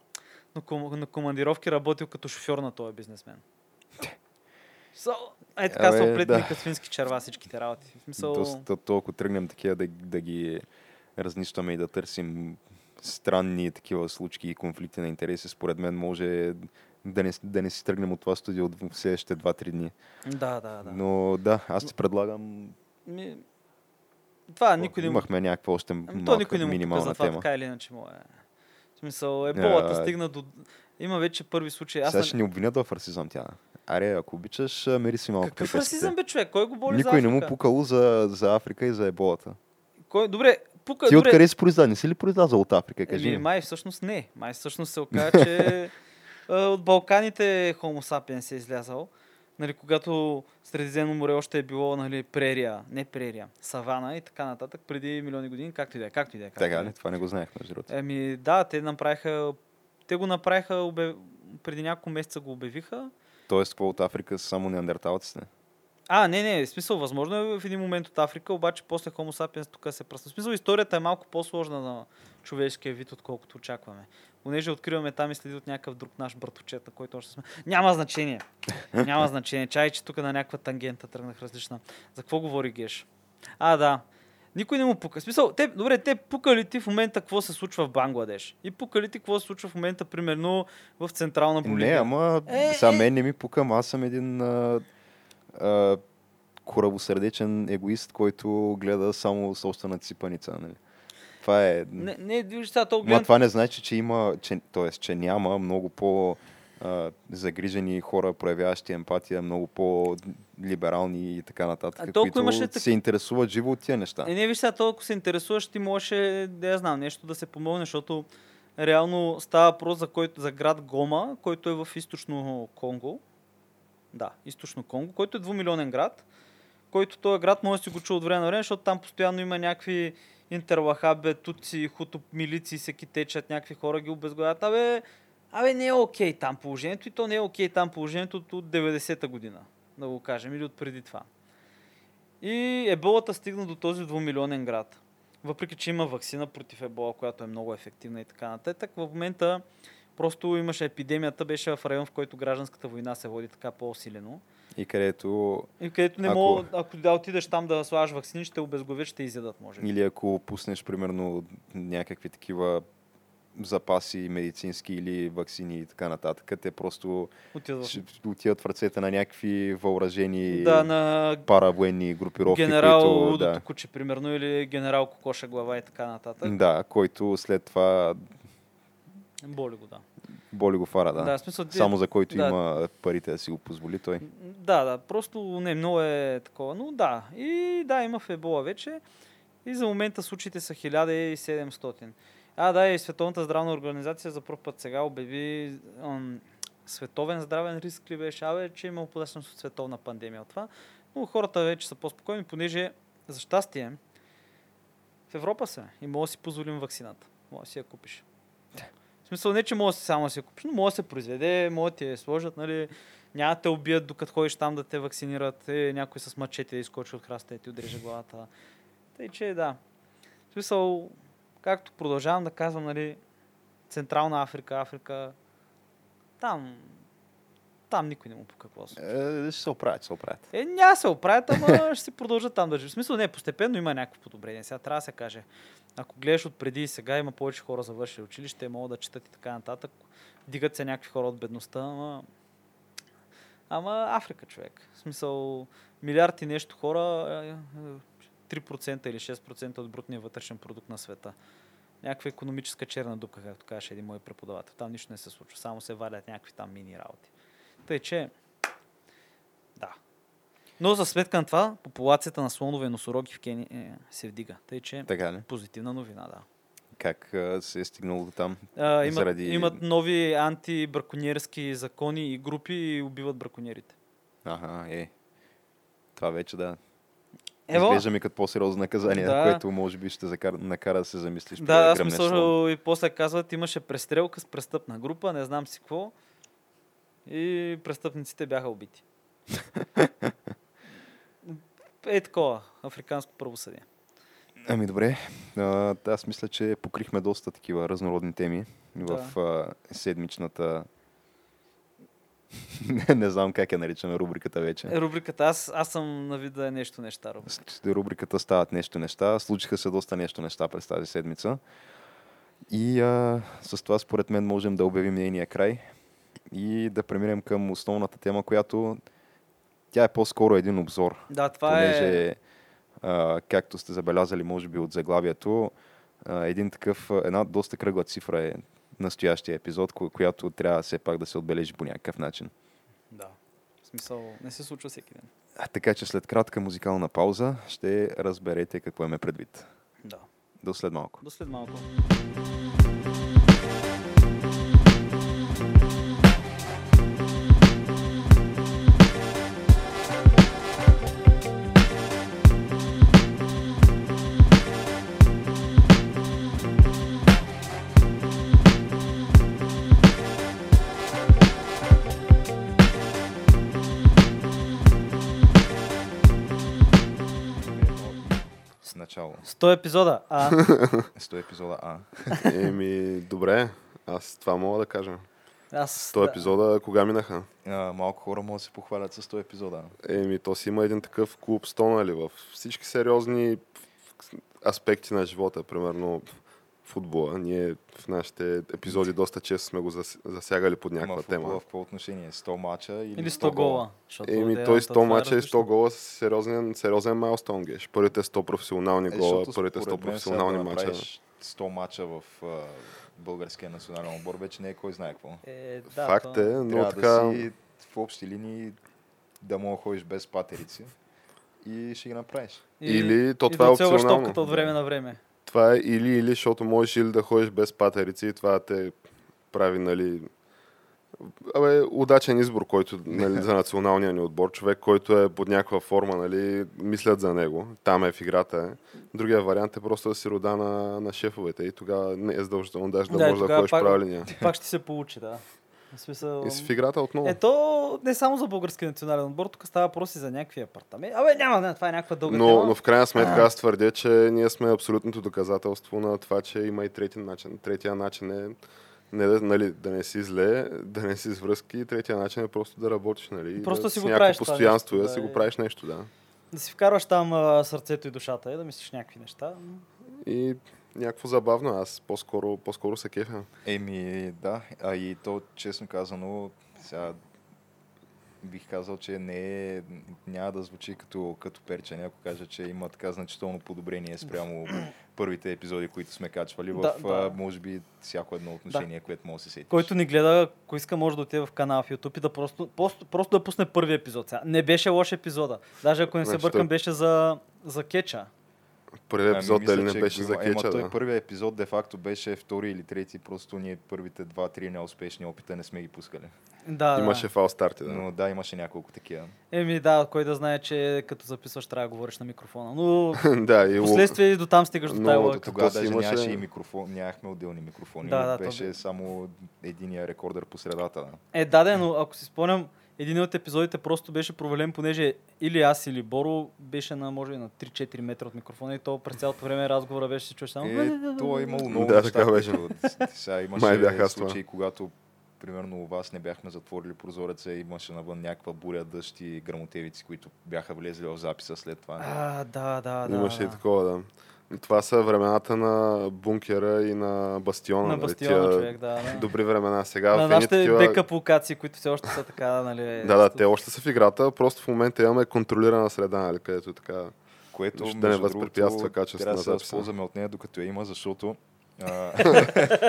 на командировки, работил като шофьор на този бизнесмен. Ето така са оплетни като свински черва всичките работи. Толкова тръгнем такива да ги разнищаме и да търсим странни такива случки и конфликти на интереси, според мен може да не си тръгнем от това студио в следващите 2-3 дни. Да. Но да, аз ти предлагам... Това никой не му... Имахме някаква още малка минимална тема. Така или иначе му е. В смисъл, Еболата стигна до... Има вече първи случай. Сега ще ни обвинят в расизъм тя. Аре, ако обичаш, мери си малко. Какъв расизъм бе, човек? Кой го боли за Африка? Никой не му пукало за Африка и за Еболата. Добре, пука... Ти откъде си произляза? Не си ли произляза от Африка? Кажи ми. Май всъщност не. Май всъщност се оказа, че от Балканите Homo sapiens е излязал. Нали, когато Средиземно море още е било, нали, прерия, савана и така нататък, преди милиони години, както и да е. Така ли? Това не го знаех, между другото. Да, те го направиха преди няколко месеца го обявиха. Тоест, какво от Африка са само неандерталците? Не, в смисъл, възможно е в един момент от Африка, обаче после Homo sapiens тук се пръсна. В смисъл, историята е малко по-сложна на човешкия вид, отколкото очакваме. Понеже откриваме там и следи от някакъв друг наш братовчет, на който още сме. Няма значение. Чай, че тук на някаква тангента тръгнах различна. За какво говори Геш? Да. Никой не му пука. В смисъл, те пука ли ти в момента какво се случва в Бангладеш? И пука ли ти какво се случва в момента, примерно, в Централна Боливия? Не, ама за мен не ми пукам. Аз съм един корабосърдечен егоист, който гледа само собствената си паница, нали? Това е... Това не значи, че има, че няма много по-загрижени хора, проявяващи емпатия, много по-либерални и така нататък, които се интересуват живо от тия неща. Толкова се интересуваш, ти можеш, нещо да се помогне, защото реално става въпрос за град Гома, който е в източно Конго. Да, източно Конго, който е 2-милионен град, който този град може да си го чува от време на време, защото там постоянно има някакви интерлахабе, туци, хуто, милиции, всеки течат, някакви хора ги обезглавят. Абе, не е окей там положението, и то не е окей там положението от 90-та година, да го кажем, или от преди това. И Еболата стигна до този 2-милионен град. Въпреки че има ваксина против Ебола, която е много ефективна и така нататък, в момента просто имаше епидемията, беше в район, в който гражданската война се води така по-усилено. И където не мога, ако да отидеш там да слагаш ваксини, ще обезглавят, ще изядат, може би. Или ако пуснеш, примерно, някакви такива запаси медицински или ваксини и така нататък, те просто отиват в ръцете на някакви въоръжени паравоенни групировки. Генерал Лудото Куче, примерно, или генерал Кокоша глава и така нататък. Да, който след това... Боли го, да. боли го фара, да. Да, смисъл, само за който да, има парите да си го позволи той. Да, да, просто не много е такова, но да. И да, има в Ебола вече. И за момента случаите са 1700. А, да, и Световната здравна организация за първ път сега обяви световен здравен риск ли беше, че има опасност от световна пандемия от това. Но хората вече са по-спокойни, понеже за щастие в Европа са и може да си позволим ваксината. Може да си я купиш. В смисъл не, че може да си само да си я купиш, но може да се произведе, може да ти я сложат, нали, няма да те убият докато ходиш там да те вакцинират, някой с мачете да изкочи от храста и ти отрежа главата. Тъй, че да. В смисъл, както продължавам да казвам, нали, Централна Африка, там никой не му пука какво се случва. Ще се оправят. Няма се оправят, ама ще си продължат там да живе. В смисъл, не, постепенно има някакво подобрение. Сега трябва да се каже, ако гледаш от преди и сега, има повече хора завършили училище, могат да четат и така нататък. Дигат се някакви хора от бедността, ама Африка, човек. В смисъл, милиард и нещо хора, 3% или 6% от брутния вътрешен продукт на света. Някаква икономическа черна дупка, както каже един мой преподавател. Там нищо не се случва, само се валят някакви там мини работи. Тъй, че да. Но за сметка на това, популацията на слонове и носороги в Кения се вдига. Тъй, че позитивна новина, да. Как се е стигнало до там? Имат нови антибраконьерски закони и групи и убиват браконьерите. Това вече да. Изглежда ми като по-сериозно наказание, да, което може би ще накара да се замислиш. Да, аз мисля, и после казват, имаше престрелка с престъпна група, не знам си какво. И престъпниците бяха убити. Е такова, африканско правосъдие. Ами добре, аз мисля, че покрихме доста такива разнородни теми в седмичната... не знам как я наричаме рубриката вече. Рубриката, аз съм на вида нещо-неща рубриката. Рубриката стават нещо-неща. Случиха се доста нещо-неща през тази седмица. И с това според мен можем да обявим нейния край и да преминем към основната тема, която тя е по-скоро един обзор. Да, това понеже, както сте забелязали може би от заглавието, една доста кръгла цифра е настоящия епизод, която трябва все пак да се отбележи по някакъв начин. Да, в смисъл не се случва всеки ден. Така че след кратка музикална пауза ще разберете какво имаме предвид. Да. До след малко. До след малко. Сто епизода. Еми, добре, аз това мога да кажа. 100 епизода кога минаха? Малко хора могат да се похвалят с 100 епизода. Еми, то си има един такъв клуб 100, нали, във всички сериозни аспекти на живота, примерно футбола. Ние в нашите епизоди доста често сме го засягали под някаква тема. Футбола в какво отношение? 100 мача или 100 гола? Еми, той 100 мача и 100 гола са сериозен майлстоун геш. Първите 100 професионални гола, първите 100 професионални мача. 100 мача в българския национален отбор, вече не е кой знае какво. Факт е, но трябва така... да си в общи линии да мога ходиш без патерици и ще ги направиш. Или то това е опционално. И доцелваш топката от време на време. Това е или, защото можеш или да ходиш без патерици и това те прави, нали... удачен избор, който, нали, за националния ни отбор. Човек, който е под някаква форма, нали, мислят за него. Там е в играта. Другия вариант е просто да си рода на шефовете и тогава не е задължително даже да можеш да ходиш права линия. Пак ще се получи, да. И в играта отново. Ето, не само за български национален отбор, тук става въпрос и за някакви апартаменти. Това е някаква дълга тема. Но в крайна сметка аз твърдя, че ние сме абсолютното доказателство на това, че има и трети начин. Третия начин е да не си зле, да не си с връзки. Третия начин е просто да работиш, нали? Просто да си го правиш постоянство, да си го правиш нещо, да. Да си вкарваш там сърцето и душата, да мислиш някакви неща. И... някакво забавно, аз по-скоро се кефя. Еми, да, и то, честно казано, сега бих казал, че няма да звучи като перчене, ако кажа, че има така значително подобрение спрямо първите епизоди, които сме качвали в може би всяко едно отношение, което може да се сетиш. Който ни гледа, ако иска, може да отиде в канала в YouTube и да просто да пусне първи епизод. Сега, не беше лош епизода. Даже ако не се бъркам, беше за кетча. Първият епизод не беше за кетча, да. Първият епизод де-факто беше втори или трети, просто ние първите 2-3 неуспешни опита не сме ги пускали. Да, имаше фалстарти, да. Но да, имаше няколко такива. Еми да, кой да знае, че като записваш трябва да говориш на микрофона. Но да, последствие и до там стигаш до тази логика. Тогава даже имаше... нямаше и микрофон, нямахме отделни микрофони. Да, беше само единия рекордър по средата. Да. Но ако си спомням, един от епизодите просто беше провален, понеже или аз, или Боро беше на, може би, на 3-4 метра от микрофона и то през цялото време разговора беше се чуеш само... Това е имало много неща. Сега имаше случаи, когато примерно вас не бяхме затворили прозореца и имаше навън някаква буря, дъжд и грамотевици, които бяха влезли в записа след това. Имаше и такова, да. Това са времената на бункера и на бастиона. На бастиона, човек, да. Добри времена сега. На нашите бекъп локации, които все още са така, нали... те още са в играта, просто в момента имаме контролирана среда, нали, където така... Което, да не възпрепятства качеството на записа. Трябва да се използваме от нея, докато я има, защото...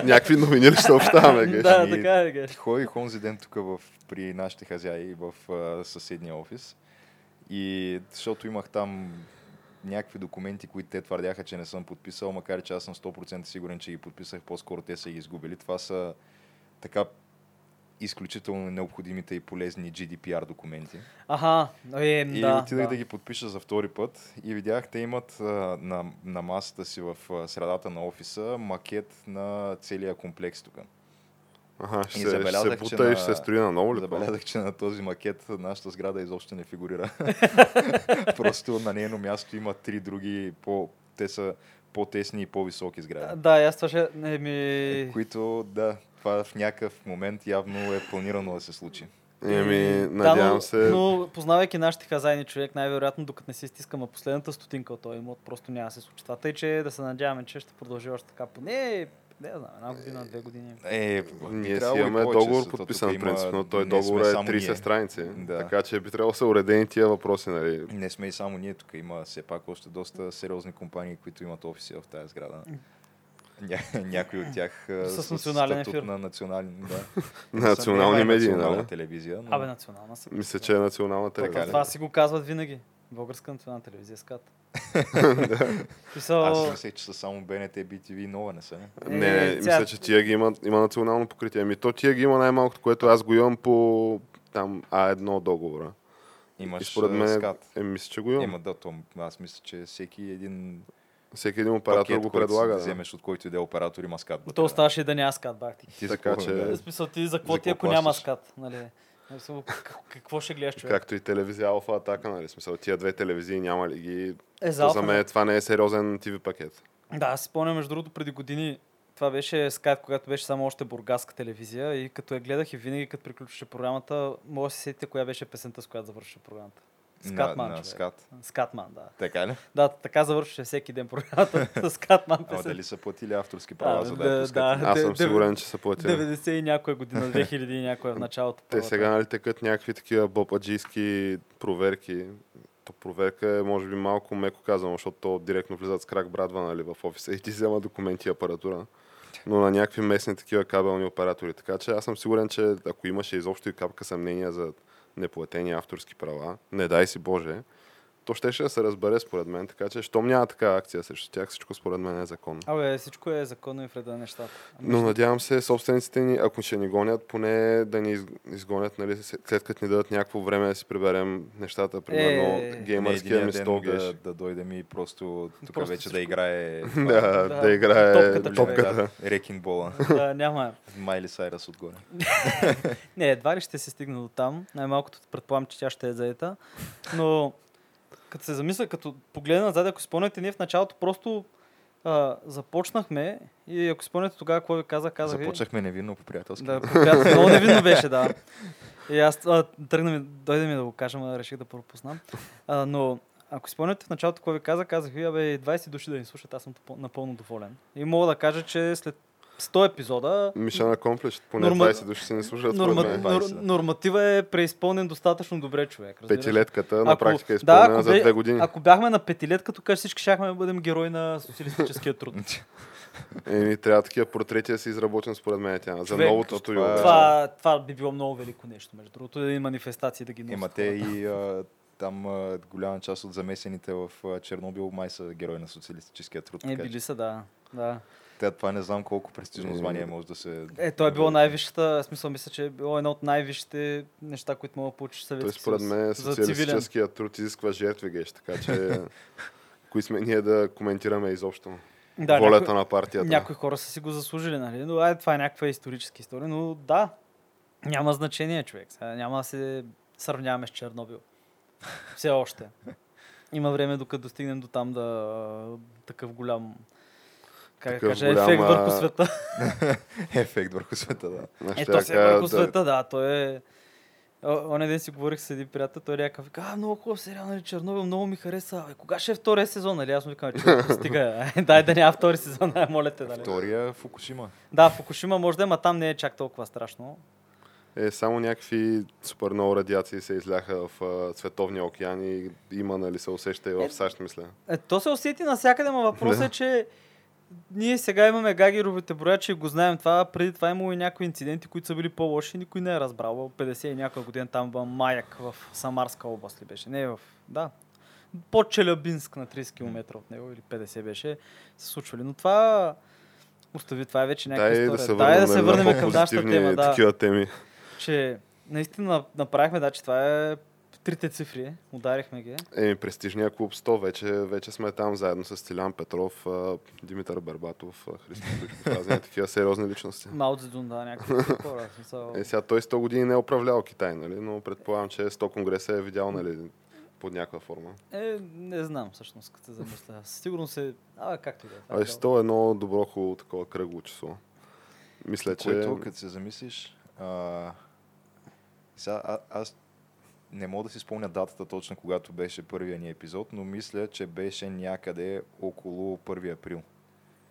Някакви новини ли ще общаваме, геш? Да, така е, геш. Ходих онзи ден тук при нашите хазяи в съседния офис и защото имах там... някакви документи, които те твърдяха, че не съм подписал, макар че аз съм 100% сигурен, че ги подписах, по-скоро те са ги изгубили. Това са така изключително необходимите и полезни GDPR документи. И отидах да ги подпиша за втори път и видях, те имат на масата си в средата на офиса макет на целия комплекс тук. Ще се строи на ново ли? Забелязах, че на този макет нашата сграда изобщо не фигурира. Просто на нейно място има три други, те са по-тесни и по-високи сгради. Които, да, това в някакъв момент явно е планирано да се случи. Надявам се. Но познавайки нашите хазайни, човек, най-вероятно, докато не се стискаме последната стотинка от този имот, просто няма да се случи. Тъй, че да се надяваме, че ще продължи още така поне... Не знам, една година, две години. Ние си имаме договор подписан принципно. Той договор е 30 страници. Да. Така че би трябвало да са уредени тия въпроси. Нали? Не сме и само ние тук. Има все пак още доста сериозни компании, които имат офиси в тази сграда. Някои от тях с национален ефир. На национални медии. Национална телевизия. Национална са. Мисля, че е национална телевизия. Това си го казват винаги. Българска национална телевизия скат. Аз мисля, че са само БНТ, BTV и Nova, не са. Не, мисля, че тия ги има национално покритие. То тия ги има най-малкото, което аз го имам по там А1 договора. Имаш скат. Мисля, че го имам. Аз мисля, че всеки един оператор го предлага. Да вземеш от който иде оператор и скат. То оставаше да няма скат, бахти. Смисъл, ти за какво ти, ако няма скат, нали? Какво ще гледаш, човек? Както и телевизия Алфа Атака, нали? Смисъл, тия две телевизии няма ли ги... за мен това не е сериозен ТВ пакет. Да, аз си спомням, между другото, преди години това беше скайп, когато беше само още бургаска телевизия и като я гледах и винаги, като приключваше програмата, може да се сетите коя беше песента, с която завършваше програмата. Скатман, да. Така ли? Да, така завършваше всеки ден програмата с Скатман. Дали са платили авторски права, за да я пускат? Аз съм сигурен, че са платили. 90 и някоя година, 2000 и някоя в началото. Те сега, нали, текат някакви такива бопаджийски проверки. То проверка е, може би, малко меко казано, защото директно влизат с крак брадва, нали, в офиса и ти взема документи и апаратура. Но на някакви местни такива кабелни оператори. Така че аз съм сигурен, че ако имаше изобщо и капка съмнения за неплатени авторски права, не дай си Боже, то щеше да се разбере според мен, така че щом няма така акция срещу тях, всичко според мен е законно. Всичко е законно и вреда на нещата. Но надявам се, собствениците ни, ако ще ни гонят, поне да ни изгонят, нали, след като ни дадат някакво време да си приберем нещата, примерно геймърския место, да дойдем и просто тук вече да играе топката. Рекинбола. Майли Сайрас отгоре. Не, едва ли ще се стигне до там. Най-малкото предполагам, че тя ще е заета, но като се замисля, като погледна назад, ако спомняте, ние в началото просто започнахме и ако спомняте тогава, какво ви казах... Започнахме невинно, по-приятелски. Да, по-приятелски. Много невинно беше, да. И аз дойде ми да го кажа, но реших да пропуснам. Но ако спомняте в началото, какво ви казах, 20 души да ни слушат, аз съм напълно доволен. И мога да кажа, че след 100 епизода. Мишана Комплич, поне 20 души се не слушат. Норматива е преизпълнен достатъчно добре, човек. Петилетката на практика е изпълнена за 2 години. Ако бяхме на петилетка, тук всички щяхме да бъдем герои на социалистическия труд. Еми, трябва такива портрети да си изработен според мен тя. За новото студио. Това би било много велико нещо, между другото, да има манифестации да ги носят. Имате и там голяма част от замесените в Чернобил май са герои на социалистическия труд. Били са, да. Това не знам колко престижно звание може да се... Той е било най-висшата, смисъл мисля, че е било едно от най-висшите неща, които мога да получиш в Съветски Съюз. Той според мен социалистическият труд изисква жертви, геш, така че кои сме ние да коментираме изобщо волята на партията. Някои хора са си го заслужили, нали? Но това е някаква историческа история, но да, няма значение, човек. Няма да се сравняваме с Чернобил. Все още. Има време, докато достигнем до там да такъв голям... Как да кажа, ефект върху света. Ефект върху света, да. Ето си върху света, да. Той е... Оня ден си говорих с един приятел, той някакъв вика, много хубав сериал, нали, Чернобил, много ми хареса. Кога ще е втория сезон, нали? Аз му викам, че стига, дай да няма втори сезон, моля те, дали. Втория Фукушима. Да, Фукушима може да е, но там не е чак толкова страшно. Само някакви супер много радиации се изляха в Световния океан и има, нали, се усеща и в САЩ, мисля. То се усети навсякъде, но въпросът е, че ние сега имаме гагеровите броячи и го знаем това. Преди това имало и някои инциденти, които са били по-лоши и никой не е разбрал. 50 и някой година там в Маяк, в Самарска област ли беше? Не, под Челябинск на 30 км от него или 50 беше се случвали. Но това остави, това е вече някаква история. Дай да се върнем към нашата тема. Такива теми. Че наистина направихме, че това е трите цифри, ударихме ги. Престижния клуб 100, вече сме там заедно с Стилян Петров, Димитър Барбатов, Христо Дучков, такива сериозни личности. Мао Цзедун, да, някакви хора. Сега той 100 години не е управлял Китай, нали? Но предполагам, че 100 конгреса е видял, нали, под някаква форма. Не знам всъщност, като се замисля. Сигурно се... както и да е. 100 е едно добро, хубаво такова кръгло число. Мисля, че... Което, като се замислиш... Аз не мога да си спомня датата точно, когато беше първия ни епизод, но мисля, че беше някъде около 1 април.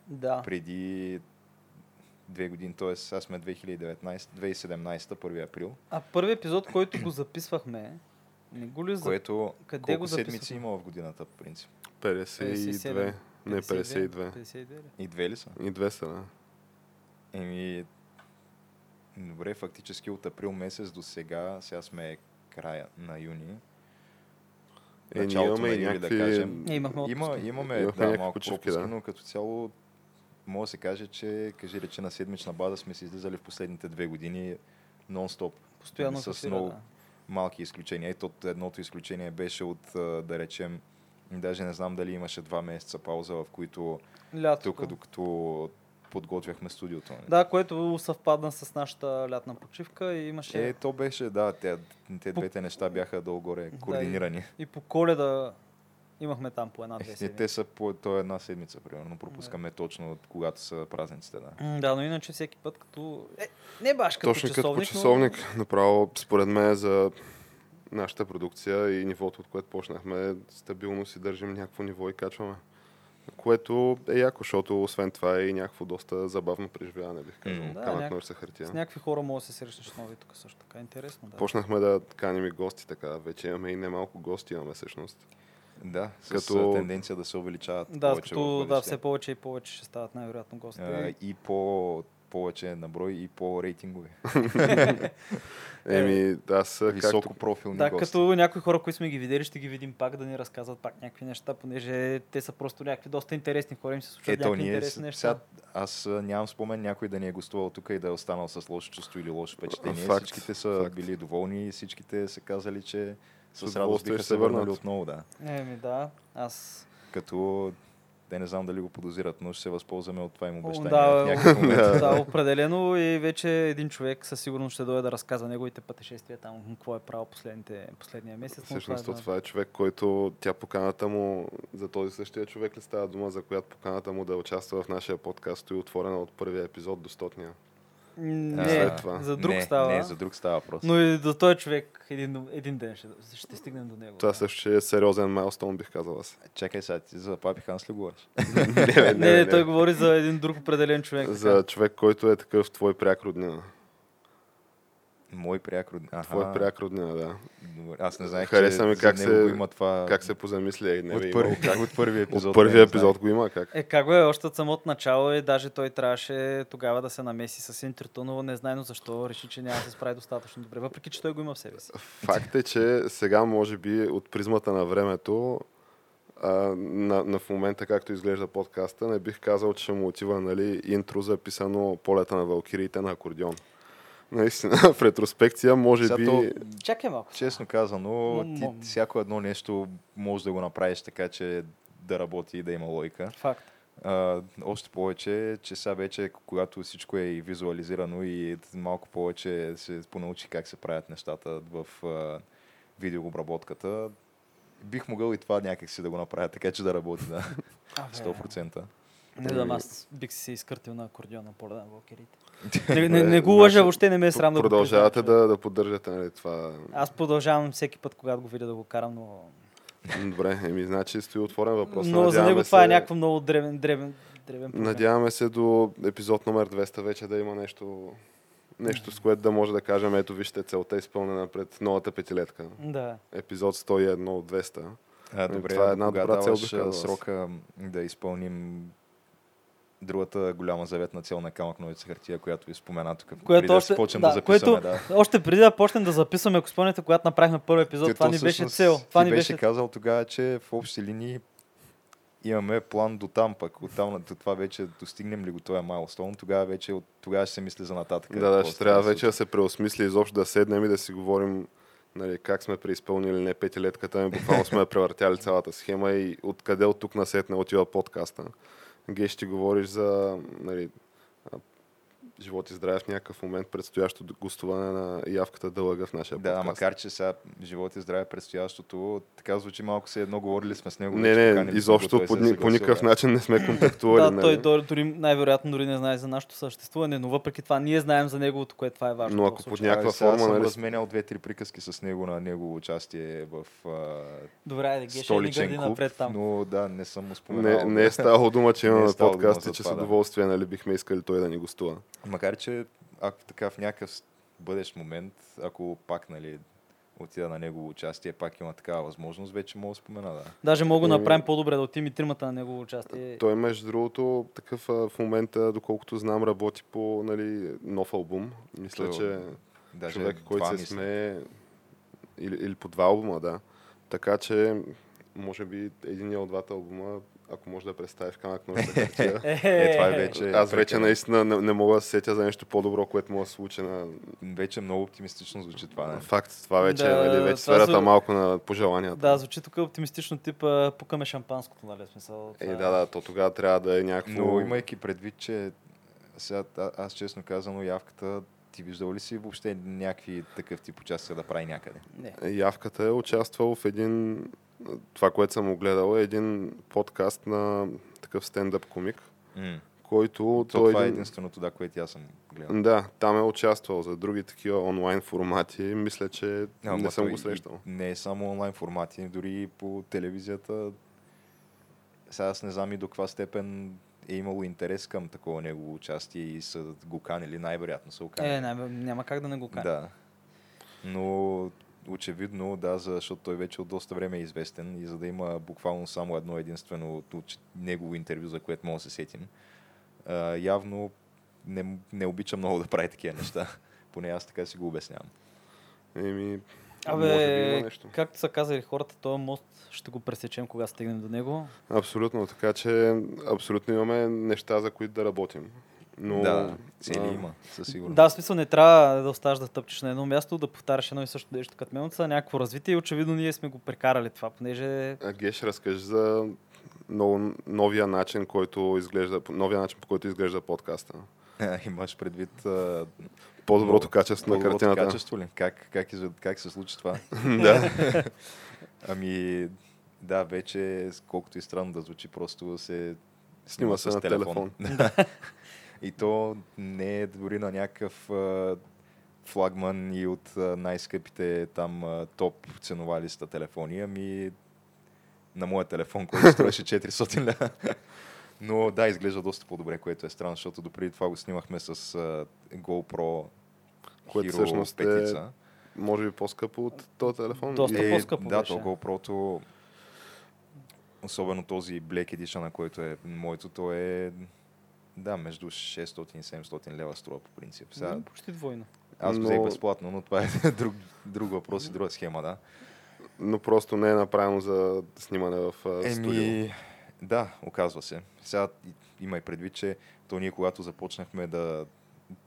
Да. Преди 2 години, т.е. сега сме 2017, 1 април. А първи епизод, който го записвахме, не го ли което, къде го записвахме? Колко седмици има в годината, по принцип? 52. Не, 52. 52 ли? И 2 ли са? И 2 са, да. Добре, фактически от април месец до сега сме края на юни. Началото на юли, някакви... да кажем. Имаме малко пропуски, да. Но като цяло може да се каже, че на седмична база сме се излизали в последните 2 години нон-стоп. Постоянно с много малки изключения. Едното изключение беше от, да речем, даже не знам дали имаше 2 месеца пауза, в които тук, докато подготвяхме студиото. Да, което съвпадна с нашата лятна почивка и имаше... То беше, да, те двете неща бяха долу-горе координирани. Да, и по Коледа имахме там по 1-2 седмици. Те са по една седмица, примерно. Пропускаме точно когато са празниците, да. Да, но иначе всеки път като... не баш като часовник. Точно като по часовник, но... направо според мен за нашата продукция и нивото, от което почнахме, стабилно си държим някакво ниво и качваме. Което е яко, защото освен това е и някакво доста забавно преживяване, бих казал. Камък, ножица, хартия. С някакви хора може да се срещнеш нови тук също. Така интересно, да. Почнахме да каним и гости, така. Вече имаме и немалко гости имаме всъщност. Да, с тенденция да се увеличават повече. Да, все повече и повече ще стават най-вероятно гости. И повече наброй и по-рейтингови. Високо профилни гости. Да, като някои хора, които сме ги видели, ще ги видим пак да ни разказват пак някакви неща, понеже те са просто някакви доста интересни хора, им се случват някакви интересни неща. Аз нямам спомен някой да ни е гостувал тук и да е останал с лошо чувство или лошо впечатление. Всичките са били доволни и всичките са казали, че с радост биха се върнали отново. Да. Не знам дали го подозират, но ще се възползваме от това им обещание. Определено и вече един човек със сигурност ще дойде да разказва неговите пътешествия там, какво е правил последния месец. Всъщност това е човек, който поканата му за този същия човек ли става дума, за която поканата му да участва в нашия подкаст и отворена от първия епизод до 100-тния. Не, за друг става. Не, за друг става просто. Но и до този човек един ден ще стигнем до него. Това също ще е сериозен майлстоун, бих казал аз. Чакай сега, ти за Папи Ханс ли говориш? Не, той говори за един друг определен човек. За човек, който е такъв твой пряк роднина. Мой пряк роднина. Твой пряк роднина, да. Аз не знаех, че за него има това... Как се позамисля и не е имало. От първия епизод. От първия епизод го има, как? Как бе, още от самото начало и даже той трябваше тогава да се намеси с Интертонова, незнайно защо реши, че няма да се справи достатъчно добре, въпреки че той го има в себе си. Факт е, че сега може би от призмата на времето, на в момента както изглежда подкаста, не бих казал, че му отива, нали, интро записано "Полета на валкириите" на акордеон. Наистина, в ретроспекция може би... Чакай малко. Честно казано, ти всяко едно нещо можеш да го направиш така, че да работи и да има логика. Факт. Още повече, че сега вече, когато всичко е и визуализирано и малко повече се понаучи как се правят нещата в видеообработката, бих могъл и това някакси да го направя, така че да работи, да. 100%. Не знам, аз бих си се изкъртил на акордеона "Полета на валкириите". Не го лъжа, въобще не ме е срамно. Продължавате да поддържате, нали, това? Аз продължавам всеки път, когато го видя, да го карам, но... Добре, значи стои отворен въпрос. Но за него това е някакво много древен проблем. Надяваме се до епизод номер 200 вече да има нещо, с което да може да кажем: ето вижте, целта е изпълнена пред новата петилетка. Да. Епизод 101 от 200. Добре, това е една добра цел. Срока да изпълним другата голяма заветна цел на "Камък, ножица, хартия", която ви спомена тук. Преди да започнем да записваме. Да. Още преди да почнем да записваме, ако спомняте, когато направихме първи епизод, това ни беше цел. Това ни беше казал тогава, че в общи линии имаме план до там, пък от там до това вече достигнем ли го този майлстоун, тогава ще се мисли за нататък. Да, ще трябва вече да се преосмисли, изобщо да седнем и да си говорим, нали, как сме преизпълнили не петилетката, ми буквално сме превъртяли цялата схема и откъде от тук насетне отива подкаста. Геш, ще говориш за, нали, живот и здраве в някакъв момент, предстоящо гостуване на явката "Дълъга" в нашия подкаст. Да, макар че сега "Живот и здраве" предстоящото, така звучи малко, се едно говорили сме с него. Не, изобщо по никакъв начин не сме контактували. Да, той дори най-вероятно дори не знае за нашето съществуване, но въпреки това ние знаем за неговото, което това е важно. Но ако под някаква форма... Аз съм разменял 2-3 приказки с него на негово участие в столичен клуб, но да, не съм успоменал. Не е ставало дума, че имаме подкаст и че с удоволствие, нали, бихме искали той да ни гостува. Макар че, ако така в някакъв бъдещ момент, ако пак, нали, отида на негово участие, пак има такава възможност, вече мога да спомена, да. Даже мога да направим по-добре, да отим и тримата на негово участие. Той, между другото, такъв в момента, доколкото знам, работи по, нали, нов албум. Мисля, че даже човек, който се смее, или по два албума, да. Така че, може би, единия от двата албума, ако може да представи в "Камък, ножица, хартия". Това е вече. Аз вече наистина не мога да се сетя за нещо по-добро, което може да случи на... Вече много оптимистично звучи това, не? Факт, това вече е сферата малко на пожеланията. Да, звучи тук оптимистично, типа "Пукаме шампанското", нали, смисъл. Да, то тогава трябва да е някакво... Но имайки предвид, че сега, аз честно казано, явката... Ти виждал ли си въобще някакви такъв тип участия да прави някъде? Не. Явката е участвал в един... Това, което съм огледал, е един подкаст на такъв стендъп комик, който... Това е единственото, да, което аз съм гледал. Да, там е участвал. За други такива онлайн формати, мисля, че не съм го срещал. Не е само онлайн формати, дори по телевизията. Сега аз не знам и до каква степен е имало интерес към такова негово участие и са го канили, най-вероятно са го канили. Няма как да не го канят. Да. Но очевидно, да, защото той вече от доста време е известен и за да има буквално само едно единствено негово интервю, за което мога да се сетим, явно не обича много да прави такива неща. Поне аз така си го обяснявам. Абе, както са казали хората, този мост ще го пресечем, кога стигнем до него. Абсолютно, така че абсолютно имаме неща, за които да работим. Но, да, цели има, със сигурност. Да, в смисъл не трябва да оставаш да тъпчеш на едно място, да повтаряш едно и също нещо като мелница, някакво развитие и очевидно ние сме го прекарали това, понеже... Геш, разкажи за новия начин, по който изглежда подкаста. Имаш предвид... По-доброто качество на картината. По-доброто качество ли? Как се случи това? Да. Ами, да, вече, колкото и странно да звучи, просто се снима с телефон. И то не е дори на някакъв флагман и от най-скъпите там топ ценова листа телефони, ами на моя телефон, който струваше 400 лева. Но да, изглежда доста по-добре, което е странно, защото допреди това го снимахме с GoPro, което Hero всъщност 5. Може би по-скъпо от този телефон? Доста по-скъпо да, беше. Да, то GoPro-то, особено този Black Edition, на който е моето, то е да, между 600 и 700 лева струва по принцип. Сега, почти двойно. Аз взех безплатно, но това е друг въпрос и друга схема, да. Но просто не е направено за снимане в студио. Да, оказва се. Сега има и предвид, че то ние когато започнахме да...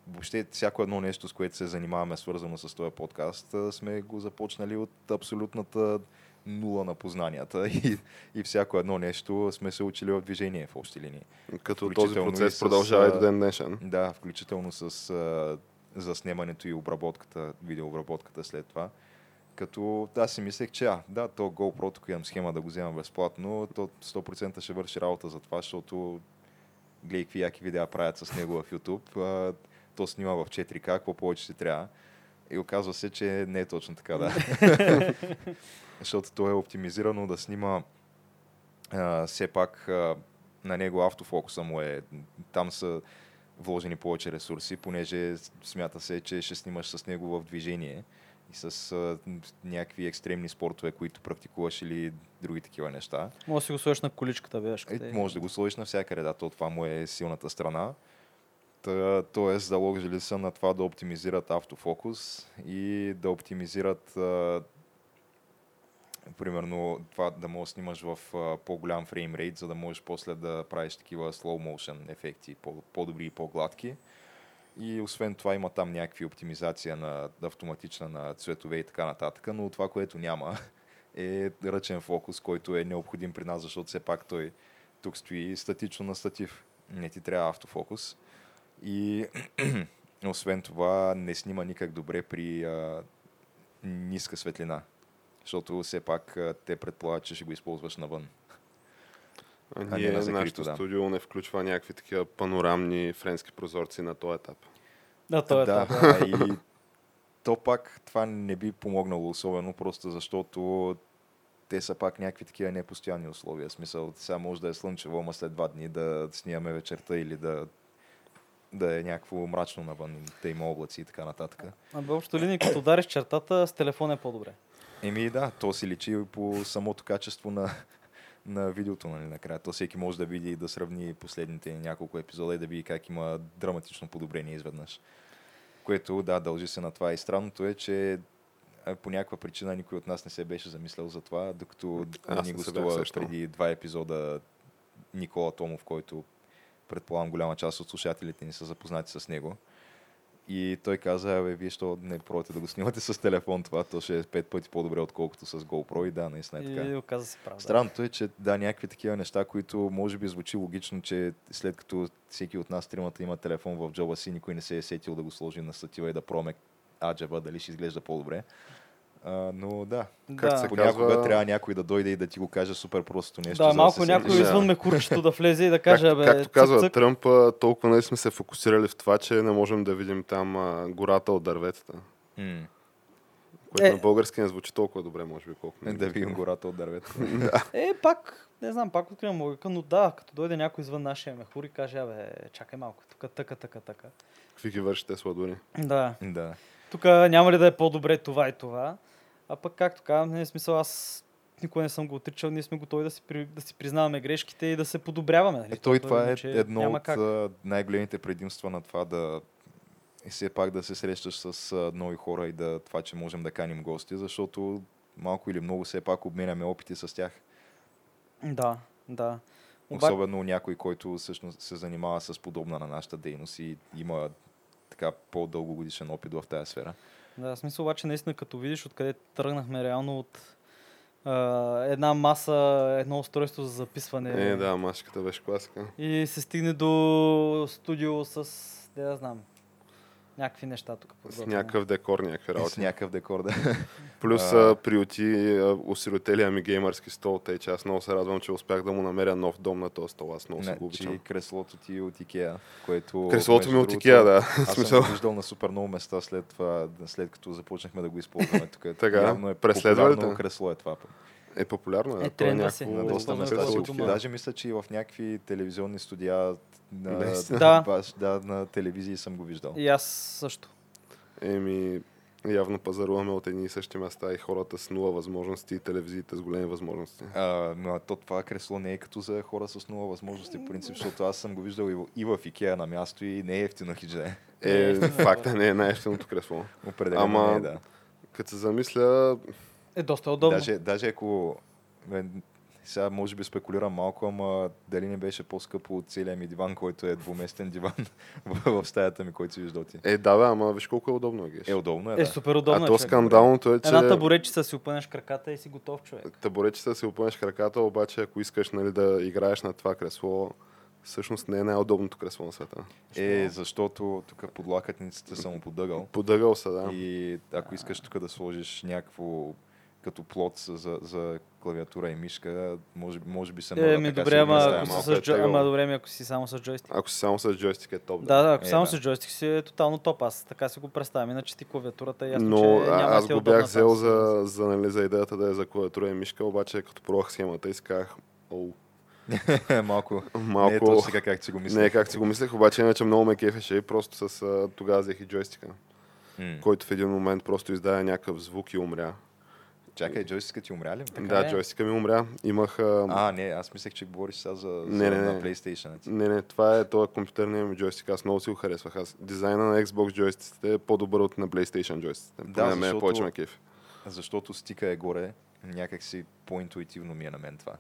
Въобще всяко едно нещо, с което се занимаваме свързано с този подкаст, сме го започнали от абсолютната нула на познанията и всяко едно нещо сме се учили от движение в общи линии. Като този процес продължава и до ден днешен. Да, включително с заснемането и обработката, видеообработката след това. Като аз си мислех, че да, то GoPro, тук имам схема да го вземам безплатно, то 100% ще върши работа за това, защото гледай какви яки видеа правят с него в YouTube, то снима в 4K, какво повече си трябва. И оказва се, че не е точно така, да. Защото то е оптимизирано да снима все пак на него автофокуса му е. Там са вложени повече ресурси, понеже смята се, че ще снимаш с него в движение и с някакви екстремни спортове, които практикуваш или други такива неща. Може да си го сложиш на количката, бе. Може да го сложиш навсякъде, да, то това му е силната страна. Тоест, заложили са на това да оптимизират автофокус и да оптимизират примерно това да можеш да снимаш в по-голям фреймрейт, за да можеш после да правиш такива slow motion ефекти, по-добри и по-гладки. И освен това има там някакви оптимизация на автоматична на цветове и така нататък, но това, което няма, е ръчен фокус, който е необходим при нас, защото все пак той тук стои статично на статив. Не ти трябва автофокус. И освен това не снима никак добре при ниска светлина, защото все пак те предполагат, че ще го използваш навън. Нашето студио не включва някакви такива панорамни френски прозорци на този етап. На този етап. Да, и то пак това не би помогнало особено, просто защото те са пак някакви такива непостоянни условия. В смисъл, сега може да е слънчево, ама след 2 дни да снимаме вечерта или да е някакво мрачно навън, да има облаци и така нататък. А въобще линия, като удариш чертата, с телефон е по-добре. Еми да, то си личи и по самото качество на видеото, нали, накрая. То всеки може да види и да сравни последните няколко епизода и да види как има драматично подобрение изведнъж. Което, да, дължи се на това. И странното е, че по някаква причина никой от нас не се беше замислял за това, докато ни гостува преди 2 епизода Никола Томов, който предполагам голяма част от слушателите ни са запознати с него. И той каза, вие що не пробвате да го снимате с телефон това, то ще е 5 пъти по-добре, отколкото с GoPro и да, наистина е така. И оказа се правда. Странното е, че да, някакви такива неща, които може би звучи логично, че след като всеки от нас тримата има телефон в джоба си, никой не се е сетил да го сложи на статива и да проме аджаба, дали ще изглежда по-добре. Но да, как се понякога трябва някой да дойде и да ти го каже супер простото нещо. Да, малко някой извън мекурчето да влезе и да каже, както казва Тръмп, толкова не сме се фокусирали в това, че не можем да видим там гората от дърветата. Което на български не звучи толкова добре, може би, колкото. Да видим гората от дърветата. Пак, не знам, пак откривам логика, но да, като дойде някой извън нашия мехур и каже, чакай малко, тук, така. Какви ги вършите сладури? Да. Тук няма ли да е по-добре това и това? А пък както казвам, не е смисъл, аз никога не съм го отричал, ние сме готови да си признаваме грешките и да се подобряваме. Нали? Това е едно от най-големите предимства на това да все пак да се срещаш с нови хора и да това, че можем да каним гости, защото малко или много все пак обменяме опити с тях. Да. Особено някой, който всъщност се занимава с подобна на нашата дейност и има така по-дългогодишен опит в тази сфера. Да, в смисъл обаче наистина като видиш откъде тръгнахме реално от една маса, едно устройство за записване. Да, машката беше класика. И се стигне до студио с, не да знам, някакви неща тук. С някакъв декор, някакви работи. С някакъв декор, да. Плюс приюти осиротелия ми геймърски стол, тъй че аз много се радвам, че успях да му намеря нов дом на този стол. Аз много се го обичам. И креслото ти от Ikea, което... Креслото ми от Ikea, да. Аз съм виждал на супер много места след това, след като започнахме да го използваме тук. Явно е популярно кресло е това. Е популярно, е това е някакво доста место. Даже мисля, че и в някакви телевизионни студия на телевизии съм го виждал. И аз също. Еми, явно пазаруваме от едни и същи места и хората с нула възможности и телевизиите с големи възможности. Но то това кресло не е като за хора с нула възможности, в принцип, защото аз съм го виждал и в Ikea на място и не е ефтино хидже. Е, факта не е най-ефтиното кресло. Определено ама, не е, да. Като се замисля... Е доста удобно. Даже ако... Сега може би спекулирам малко, ама дали не беше по-скъпо от целия ми диван, който е двуместен диван в стаята ми, който си виждал ти. Е, да, бе, ама виж колко е удобно е. Геш. Е, удобно е, да. Е, супер удобно. А то скандалното е, че... Една табуретчица си опънеш краката и си готов човек. Табуретчица си опънеш краката, обаче ако искаш нали, да играеш на това кресло, всъщност не е най-удобното кресло на света. Е, защото тук под лакътницата съм му подъгал. Подъгал се, да. И ако искаш тук да сложиш някакво като плот за клавиатура и мишка, може би съм мога така добре, ама добре, ако си само с джойстик. Ако си само с джойстик е топ. Да, ако само с джойстик си е тотално топ. Аз така си го представям, иначе ти клавиатурата е ясно, но, че няма тя удобна. Аз го бях взел за идеята да е за клавиатура и мишка, обаче като пробвах схемата и си казах, малко. Не е точно сега как си го мислех. Не е как си го мислех, обаче иначе много ме кефеше и просто с тогава взех и джойстика, който в един момент просто издаде някакъв звук и умря. Чакай, джойстика ти умря ли? Да, джойстика ми умря. Имах... не, аз мислех, че говориш сега за PlayStation. Не, това е този компютърния ми джойстик. Аз много си го харесвах. Дизайна на Xbox джойстиците е по-добър от на PlayStation джойстиците. Да, защото стика е горе. Някак си по-интуитивно ми е на мен това.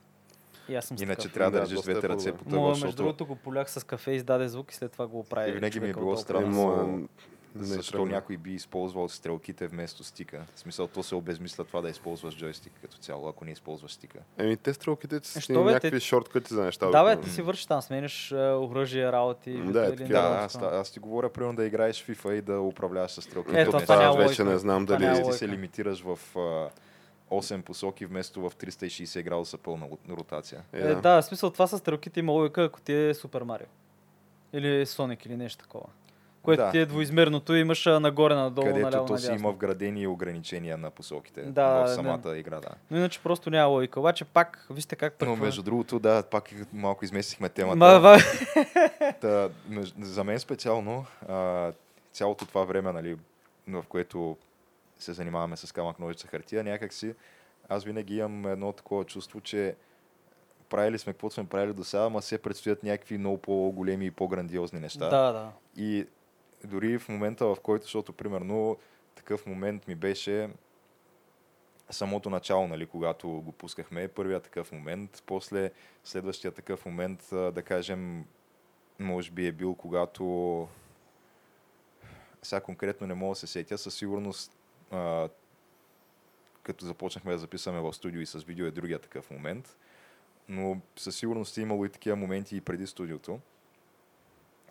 Иначе трябва да режеш двете ръце по това. Между другото го полях с кафе, издаде звук и след това го оправи. И винаги ми е било странно. Защо някой би използвал стрелките вместо стика? В смисъл, то се обезмисля това да използваш джойстик като цяло, ако не използваш стика. Еми, те стрелките са някакви шорткъти за неща. Да, бе, ти си върши там, смениш оръжие, работи. Аз ти говоря, примерно да играеш FIFA и да управляваш с стрелките. Това вече не знам дали ти се лимитираш в 8 посоки вместо в 360 градуса пълна ротация. Да, в смисъл, това с стрелките има логика, ако ти е Супер Марио. Или Соник, или нещо такова. Което ти е двоизмерното, имаш нагоре, надолу, наляво, надясно. Където то си има вградени и ограничения на посоките в самата игра. Да. Но иначе просто няма логика. Обаче пак, вижте как... Но между другото, да, пак малко изместихме темата. За мен специално, цялото това време, нали, в което се занимаваме с камък, ножица, хартия, някак си аз винаги имам едно такова чувство, че правили сме каквото сме правили до сега, ама се предстоят някакви много по-големи и по-грандиозни неща. Да. И дори в момента, в който, защото примерно такъв момент ми беше самото начало, нали, когато го пускахме, първия такъв момент, после следващия такъв момент, да кажем, може би е бил, когато сега конкретно не мога да се сетя, със сигурност като започнахме да записваме в студио и с видео е другия такъв момент, но със сигурност е имало и такива моменти и преди студиото.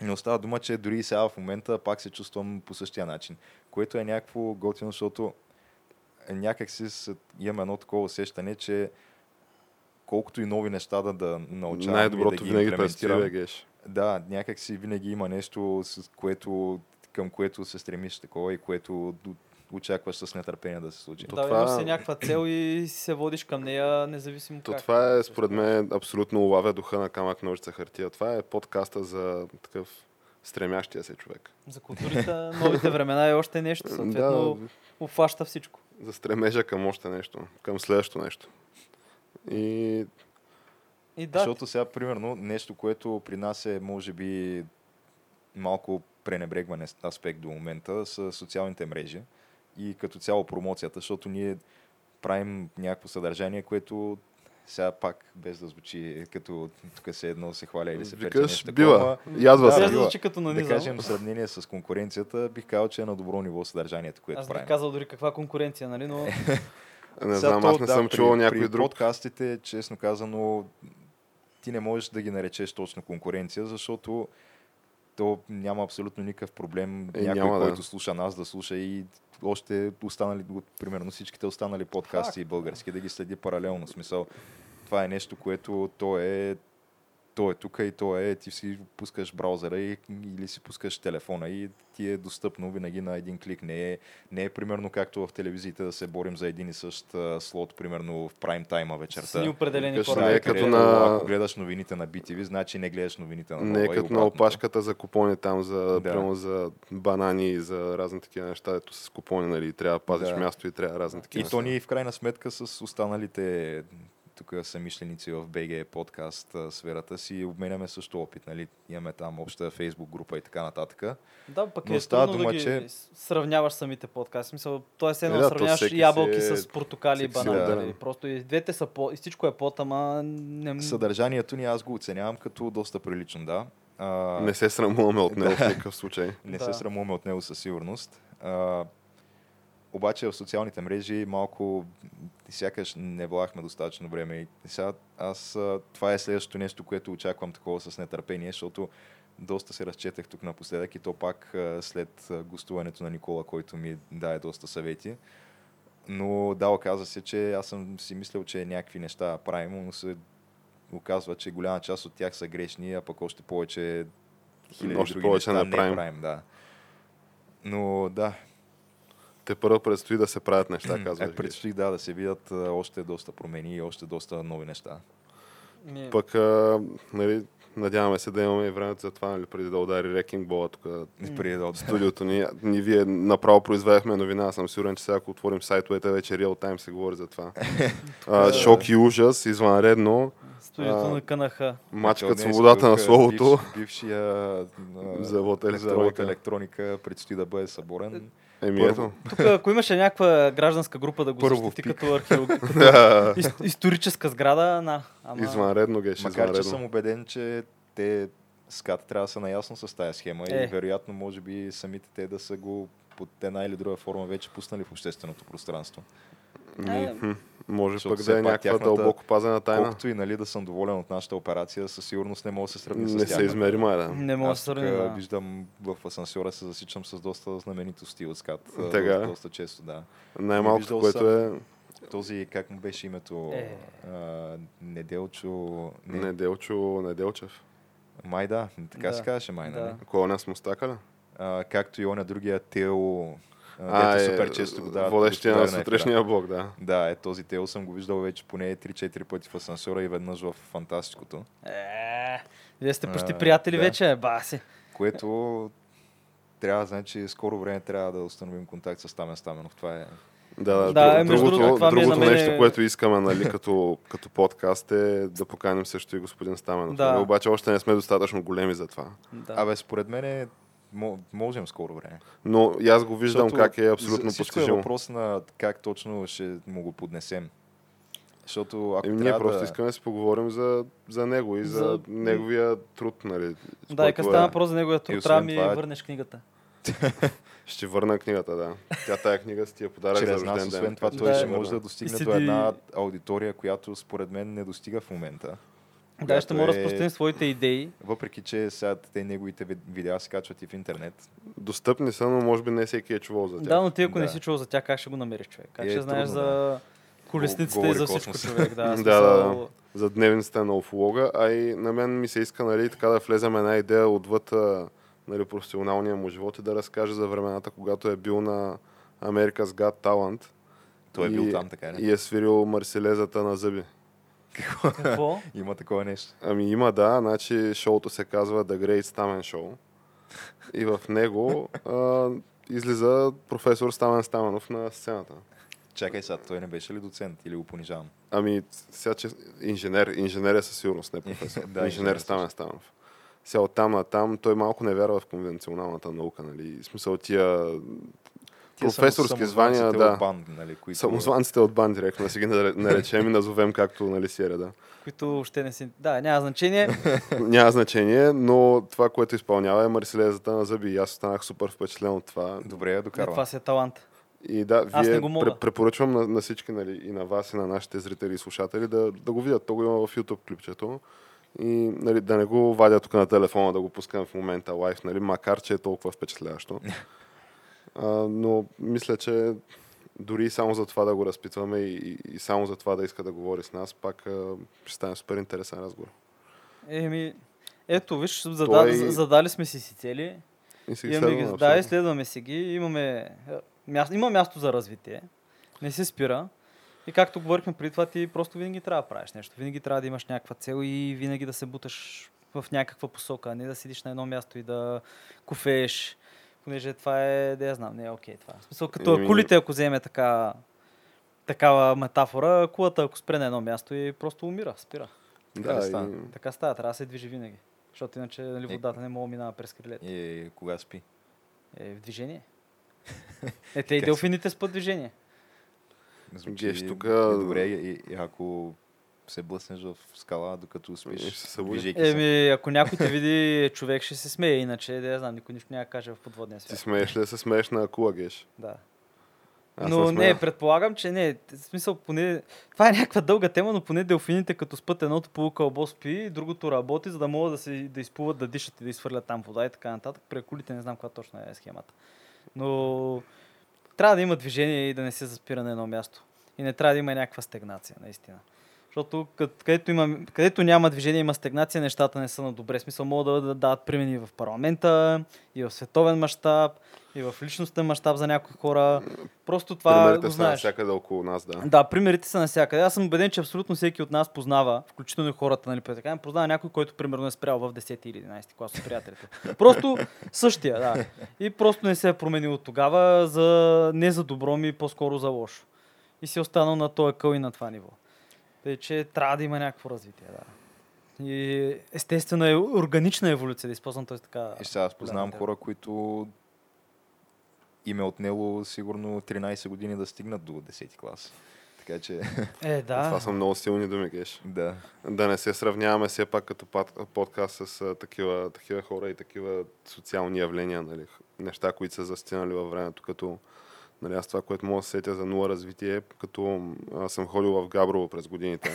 Но става дума, че дори и сега в момента пак се чувствам по същия начин, което е някакво готино, защото някак си имам едно такова усещане, че колкото и нови неща да научавам най-доброто и да ги имплементирам, да, някак си винаги има нещо, към което се стремиш такова и което очакваш с нетърпение да се случи. Да, имаш си някаква цел и се водиш към нея, независимо как. Това е, според мен, абсолютно улавя духа на камък, ножица, хартия. Това е подкаста за такъв стремящия се човек. За културите, новите времена и още нещо, съответно обхваща всичко. За стремежа към още нещо, към следващото нещо. Защото сега, примерно, нещо, което при нас е, може би, малко пренебрегван аспект до момента, са социалните мрежи. И като цяло промоцията, защото ние правим някакво съдържание, което сега пак, без да звучи като тук се едно се хваля или се перче нещо такова. Да кажем, в сравнение с конкуренцията, бих казал, че е на добро ниво съдържанието, което правим. Аз бих казал дори каква конкуренция, нали? Но... не знам, аз не съм чувал някой друг. При подкастите, честно казано, ти не можеш да ги наречеш точно конкуренция, защото то няма абсолютно никакъв проблем някой, който слуша нас, да слуша и още останали, примерно всичките останали подкасти български, да ги следи паралелно. В смисъл, това е нещо, което то е тук и то е, ти си пускаш браузъра или си пускаш телефона и ти е достъпно винаги на един клик. Не е примерно както в телевизиите да се борим за един и същ слот, примерно в прайм тайма вечерта. С неопределени хора. Е като на... Ако гледаш новините на BTV, значи не гледаш новините на Nova. Не е като на опашката за купони там, прямо за банани и за разни такива неща, ето с купони, нали, трябва да пазиш място и трябва разни такива неща. И то ни в крайна сметка с останалите... Тук са мишленици в БГ подкаст сферата си, обменяме също опит, нали? Имаме там обща Фейсбук група и така нататък. Да, пък е трудно да ги сравняваш самите подкасти. Смисъл, тоест едно сравняваш ябълки с портокали и банани. Да. Просто и двете са по... И всичко е по-тама... Съдържанието ни аз го оценявам като доста прилично, да. Не се срамуваме от него в никакъв случай. Не се срамуваме от него със сигурност. Обаче в социалните мрежи малко сякаш не влагахме достатъчно време. И сега това е следващото нещо, което очаквам такова с нетърпение, защото доста се разчетах тук напоследък и то пак след гостуването на Никола, който ми дае доста съвети. Но да, оказа се, че аз съм си мислял, че някакви неща правим, но се оказва, че голяма част от тях са грешни, а пък още повече други неща не правим. Да. Но да... Те първо предстои да се правят неща, казваш. Предстои да се видят още доста промени и още доста нови неща. Пък, нали, надяваме се да имаме и времето за това, нали, преди да удари рекингбола тук в студиото ни. Ние вие направо произведахме новина, аз съм сигурен, че сега ако отворим сайтовете, вече реал тайм се говори за това. Шок и ужас, извънредно. Студиото на КНХ. Мачкат свободата на словото. Бившия завод електроника предстои да бъде съборен. Тук, ако имаше някаква гражданска група да го защити като историческа сграда, извънредно геш. Макар, че съм убеден, че те скат трябва да са наясно с тая схема и вероятно, може би, самите те да са го под една или друга форма вече пуснали в общественото пространство. Може пък да е някаква дълбоко пазена тайна. Колкото и, нали, да съм доволен от нашата операция, със сигурност не мога да се сравня с тях. Не се измерима, да. Не мога да се сравня. Виждам в асансьора се засичам с доста знаменитости от скат. Тега. Доста често, да. Най-малкото, което е... Този, как му беше името? Неделчев. Май да, така се казваше май, нали? Кой нас му стакаля? Както и оня другия Тео... супер често го дават. Водещия на сутрешния блок, да. Да, този Тео съм го виждал вече поне 3-4 пъти в асансьора и веднъж в Фантастикото. Вие сте почти приятели вече, баси. Което трябва, значи, скоро време трябва да установим контакт с Стамен Стаменов. Това е... Другото нещо, което искаме, нали, като подкаст е да поканим също и господин Стаменов. Да. Обаче още не сме достатъчно големи за това. Да. Според мен е... Можем скоро време. Но и аз го виждам как е абсолютно постижимо. Всичко е въпрос на как точно ще му го поднесем. Защото ако ние просто искаме да си поговорим за него и за неговия труд. Нали, да, и като става въпрос за неговия труд, трябва ми върнеш книгата. Ще върна книгата, да. Тая книга си ти я подаря за рожден ден. Освен това, той ще може да достигне до една аудитория, която според мен не достига в момента. Да, ще мога да разпространим своите идеи. Въпреки, че сега неговите видеа се качват и в интернет. Достъпни са, но може би не всеки е чувал за тях. Да, но ти ако не си чувал за тях, как ще го намериш, човек? Как ще знаеш за колесниците и за всичко, човек? Да. За дневницата на уфолога. А и на мен ми се иска, нали, така да влезем една идея отвъд, нали, професионалния му живот и да разкаже за времената, когато е бил на America's Got Talent. Той е бил там, така не? И е свирил Марселезата на зъби. Какво? Има такова нещо. Има, да. Значи шоуто се казва The Great Stamen Show. И в него излиза професор Стамен Стаменов на сцената. Чакай сега, той не беше ли доцент или го понижавам? Сега че инженер. Инженер е със сигурност, не професор. Инженер Стамен Стаменов. Сега оттам натам той малко не вярва в конвенционалната наука, нали? В смисъл тия професорски звания, да. Банд, нали, които... Самозванците от банд, директно да си ги наречем и назовем както, нали, си реда. Които въобще не си... Да, няма значение. Няма значение, но това, което изпълнява е Марселезата на зъби. И аз останах супер впечатлен от това. Добре, я докарвам. Това си е талант. И да, вие препоръчвам на всички, нали, и на вас, и на нашите зрители и слушатели да го видят. То го има в YouTube клипчето. и нали, да не го вадя тук на телефона, да го пускам в момента лайв, нали, макар че е толкова впечатляващо. Но мисля, че дори само за това да го разпитваме и само за това да иска да говори с нас, пак ще стане супер интересен разговор. Еми, ето, виж, задали сме си цели. И си да, изследваме си ги. Има място за развитие. Не се спира. И както говорихме преди това, ти просто винаги трябва да правиш нещо. Винаги трябва да имаш някаква цел и винаги да се буташ в някаква посока. Не да седиш на едно място и да кофееш. Понеже това е, да я знам, не е окей това. В смисъл, като кулите, ако вземе такава метафора, кулата, ако спре на едно място и просто умира, спира. Да, и... Така става, трябва да се движи винаги. Защото иначе нали, водата не мога минава през крилете. Кога спи? В движение. Те и делфините спът движение. Звучи добре, ако се блъснеш в скала, докато спиш, движейки се. Ако някой те види, човек ще се смее, иначе да я знам, никой нищо няма каже в подводния свят. Ти смееш ли да се смееш на акула, Геш? Да. Но не, предполагам, че не. В смисъл, поне... Това е някаква дълга тема, но поне делфините, като спът едното полукълбо спи, другото работи, за да могат да изплуват, да дишат и да изхвърлят там вода и така нататък. При акулите не знам каква точно е схемата. Но трябва да има движение и да не се заспира на едно място. И не трябва да има някаква стегнация, наистина. Защото където няма движение, има стегнация, нещата не са на добре. Смисъл, могат да дават примени и в парламента, и в световен мащаб, и в личностен мащаб за някои хора. Просто това примерите го знаеш. Примерите са навсякъде около нас, да. Да, примерите са навсякъде. Аз съм убеден, че абсолютно всеки от нас познава, включително и хората, нали, така, познава някой, който примерно е спрял в 10 или 11 клас от приятелите. Просто същия, да. И просто не се е променил от тогава не за добро, ми по-скоро за лошо. И си останал на този къл и на това ниво. Тъй, че трябва да има някакво развитие, да. И естествена е органична еволюция, да използвам този така... И сега аз познавам хора, които им е отнело сигурно 13 години да стигнат до 10-ти клас. Така че... Да. Това са много силни думи, Геш. Да. Да не се сравняваме все пак като подкаст с такива хора и такива социални явления, нали. Неща, които са застинали във времето, като... Нали, аз това, което мога да сетя за нула развитие, като съм ходил в Габрово през годините.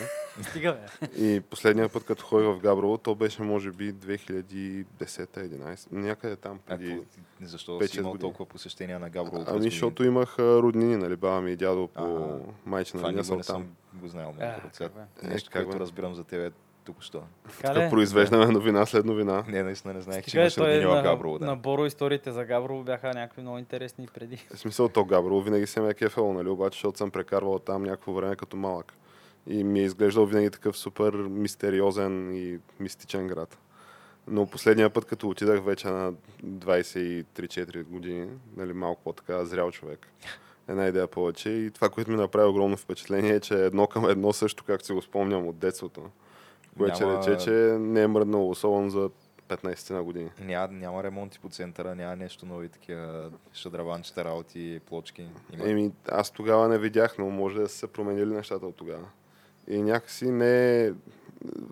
И последния път, като ходих в Габрово, то беше може би 2010-11, някъде там преди 5-6 години. Защо си имал толкова посещения на Габрово? Ами, защото имах роднини, нали, баба ми и дядо по майчина линия са оттам. Го знаел много процент. Нещо, което разбирам за тебе току-що. Така произвеждаме новина след новина. Не, наистина не знаех, че имаше роднини в Габрово. Да. На Боро историите за Габрово бяха някакви много интересни преди. В смисъл, то Габрово винаги се ме е кефело, нали, обаче, защото съм прекарвал там някакво време като малък. И ми е изглеждал винаги такъв супер мистериозен и мистичен град. Но последния път, като отидах вече на 23-4 години, нали, малко по-така зрял човек, една идея повече. И това, което ми направи огромно впечатление, е, че едно към едно също, както си го спомням от детството. Което рече, че не е мръднало, особено за 15 на години. Няма ремонти по центъра, няма нещо нови такива шадраванчета, работи, плочки. Аз тогава не видях, но може да се променили нещата от тогава. И някакси не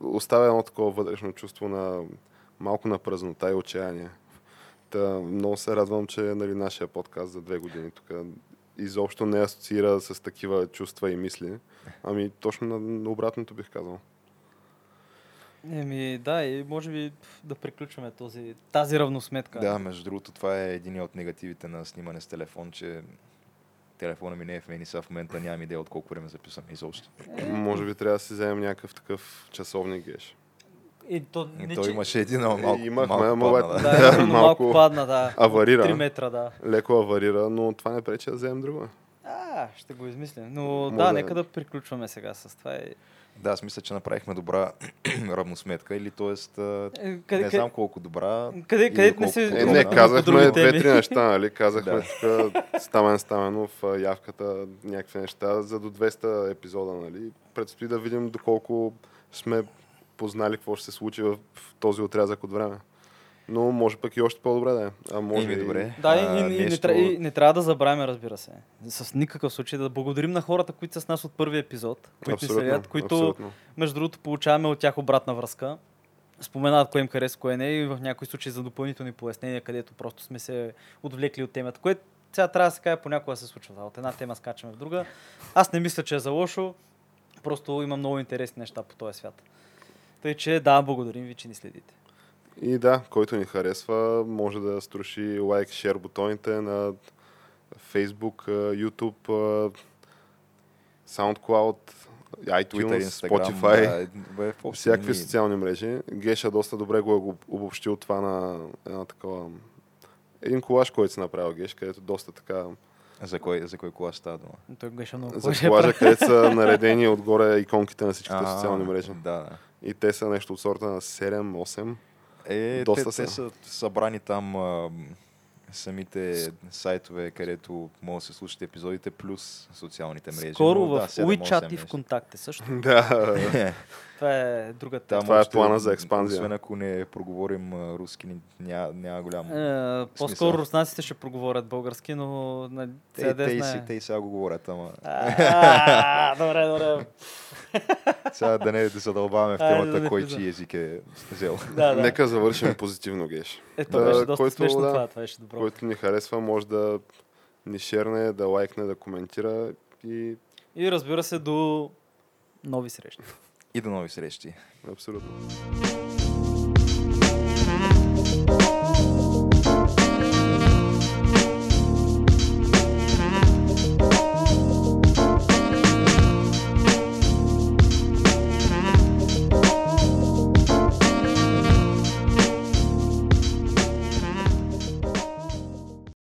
оставя едно такова вътрешно чувство на малко на празнота и отчаяние. Много се радвам, че нали, нашия подкаст за 2 години тук изобщо не асоциира с такива чувства и мисли. Ами точно на обратното бих казал. Да, и може би да приключваме тази равносметка. Да, между другото, това е един от негативите на снимане с телефон, че телефона ми не е в мен и сега в момента нямам идея от колко време записваме изобщо. Може би трябва да си вземем някакъв такъв часовник, Геш. Той имаше един малко падна, да. Аварира. 3 метра, да. Леко аварира, но това не пречи да вземем друго. Ще го измислим. Но да, нека да приключваме сега с това. Да, аз мисля, че направихме добра равносметка, или т.е. не знам колко добра. Където не си... Не, казахме 2-3 неща, нали? Казахме тук Стамен Стаменов, явката, някакви неща за до 200 епизода, нали? Предстои да видим доколко сме познали какво ще се случи в този отрязък от време. Но може пък и още по-добре да е. Добре. Да, и не трябва да забравяме, разбира се. С никакъв случай да благодарим на хората, които са с нас от първи епизод, които ни следят, които между другото получаваме от тях обратна връзка. Споменават кое им харесва, кое не, и в някои случаи за допълнителни пояснения, където просто сме се отвлекли от темата, което сега трябва да се каже, понякога се случва. От една тема скачаме в друга. Аз не мисля, че е за лошо, просто има много интересни неща по този свят. Тъй, че да, благодарим ви, че ни следите. И да, който ни харесва, може да струши лайк, шер бутоните на Facebook, YouTube, SoundCloud, iTunes, Spotify, да, всякакви социални мрежи. Геша доста добре го е обобщил това на една такова... един колаж, който си направил Геш, където доста така... За кой колаж става дума? Той Геша много колаж. За колажа, където са наредени отгоре иконките на всичките социални мрежи. Да. И те са нещо от сорта на 7-8. Те са събрани там самите сайтове, където може да се слушате епизодите, плюс социалните мрежи. Скоро в WeChat и ВКонтакте също. Да. Това е другата тема. Това е плана за експанзия. Освен ако не проговорим руски, няма голямо смисъл. По-скоро руснаците ще проговорят български, но... Те и сега го говорят, ама... Добре. Сега да не задълбаваме в темата кой чий език е взел. Нека завършим позитивно, Геш. Ето беше доста смешно това, това беше добро. Който ни харесва, може да ни шерне, да лайкне, да коментира и... И разбира се, до нови срещи. И до нови срещи. Абсолютно.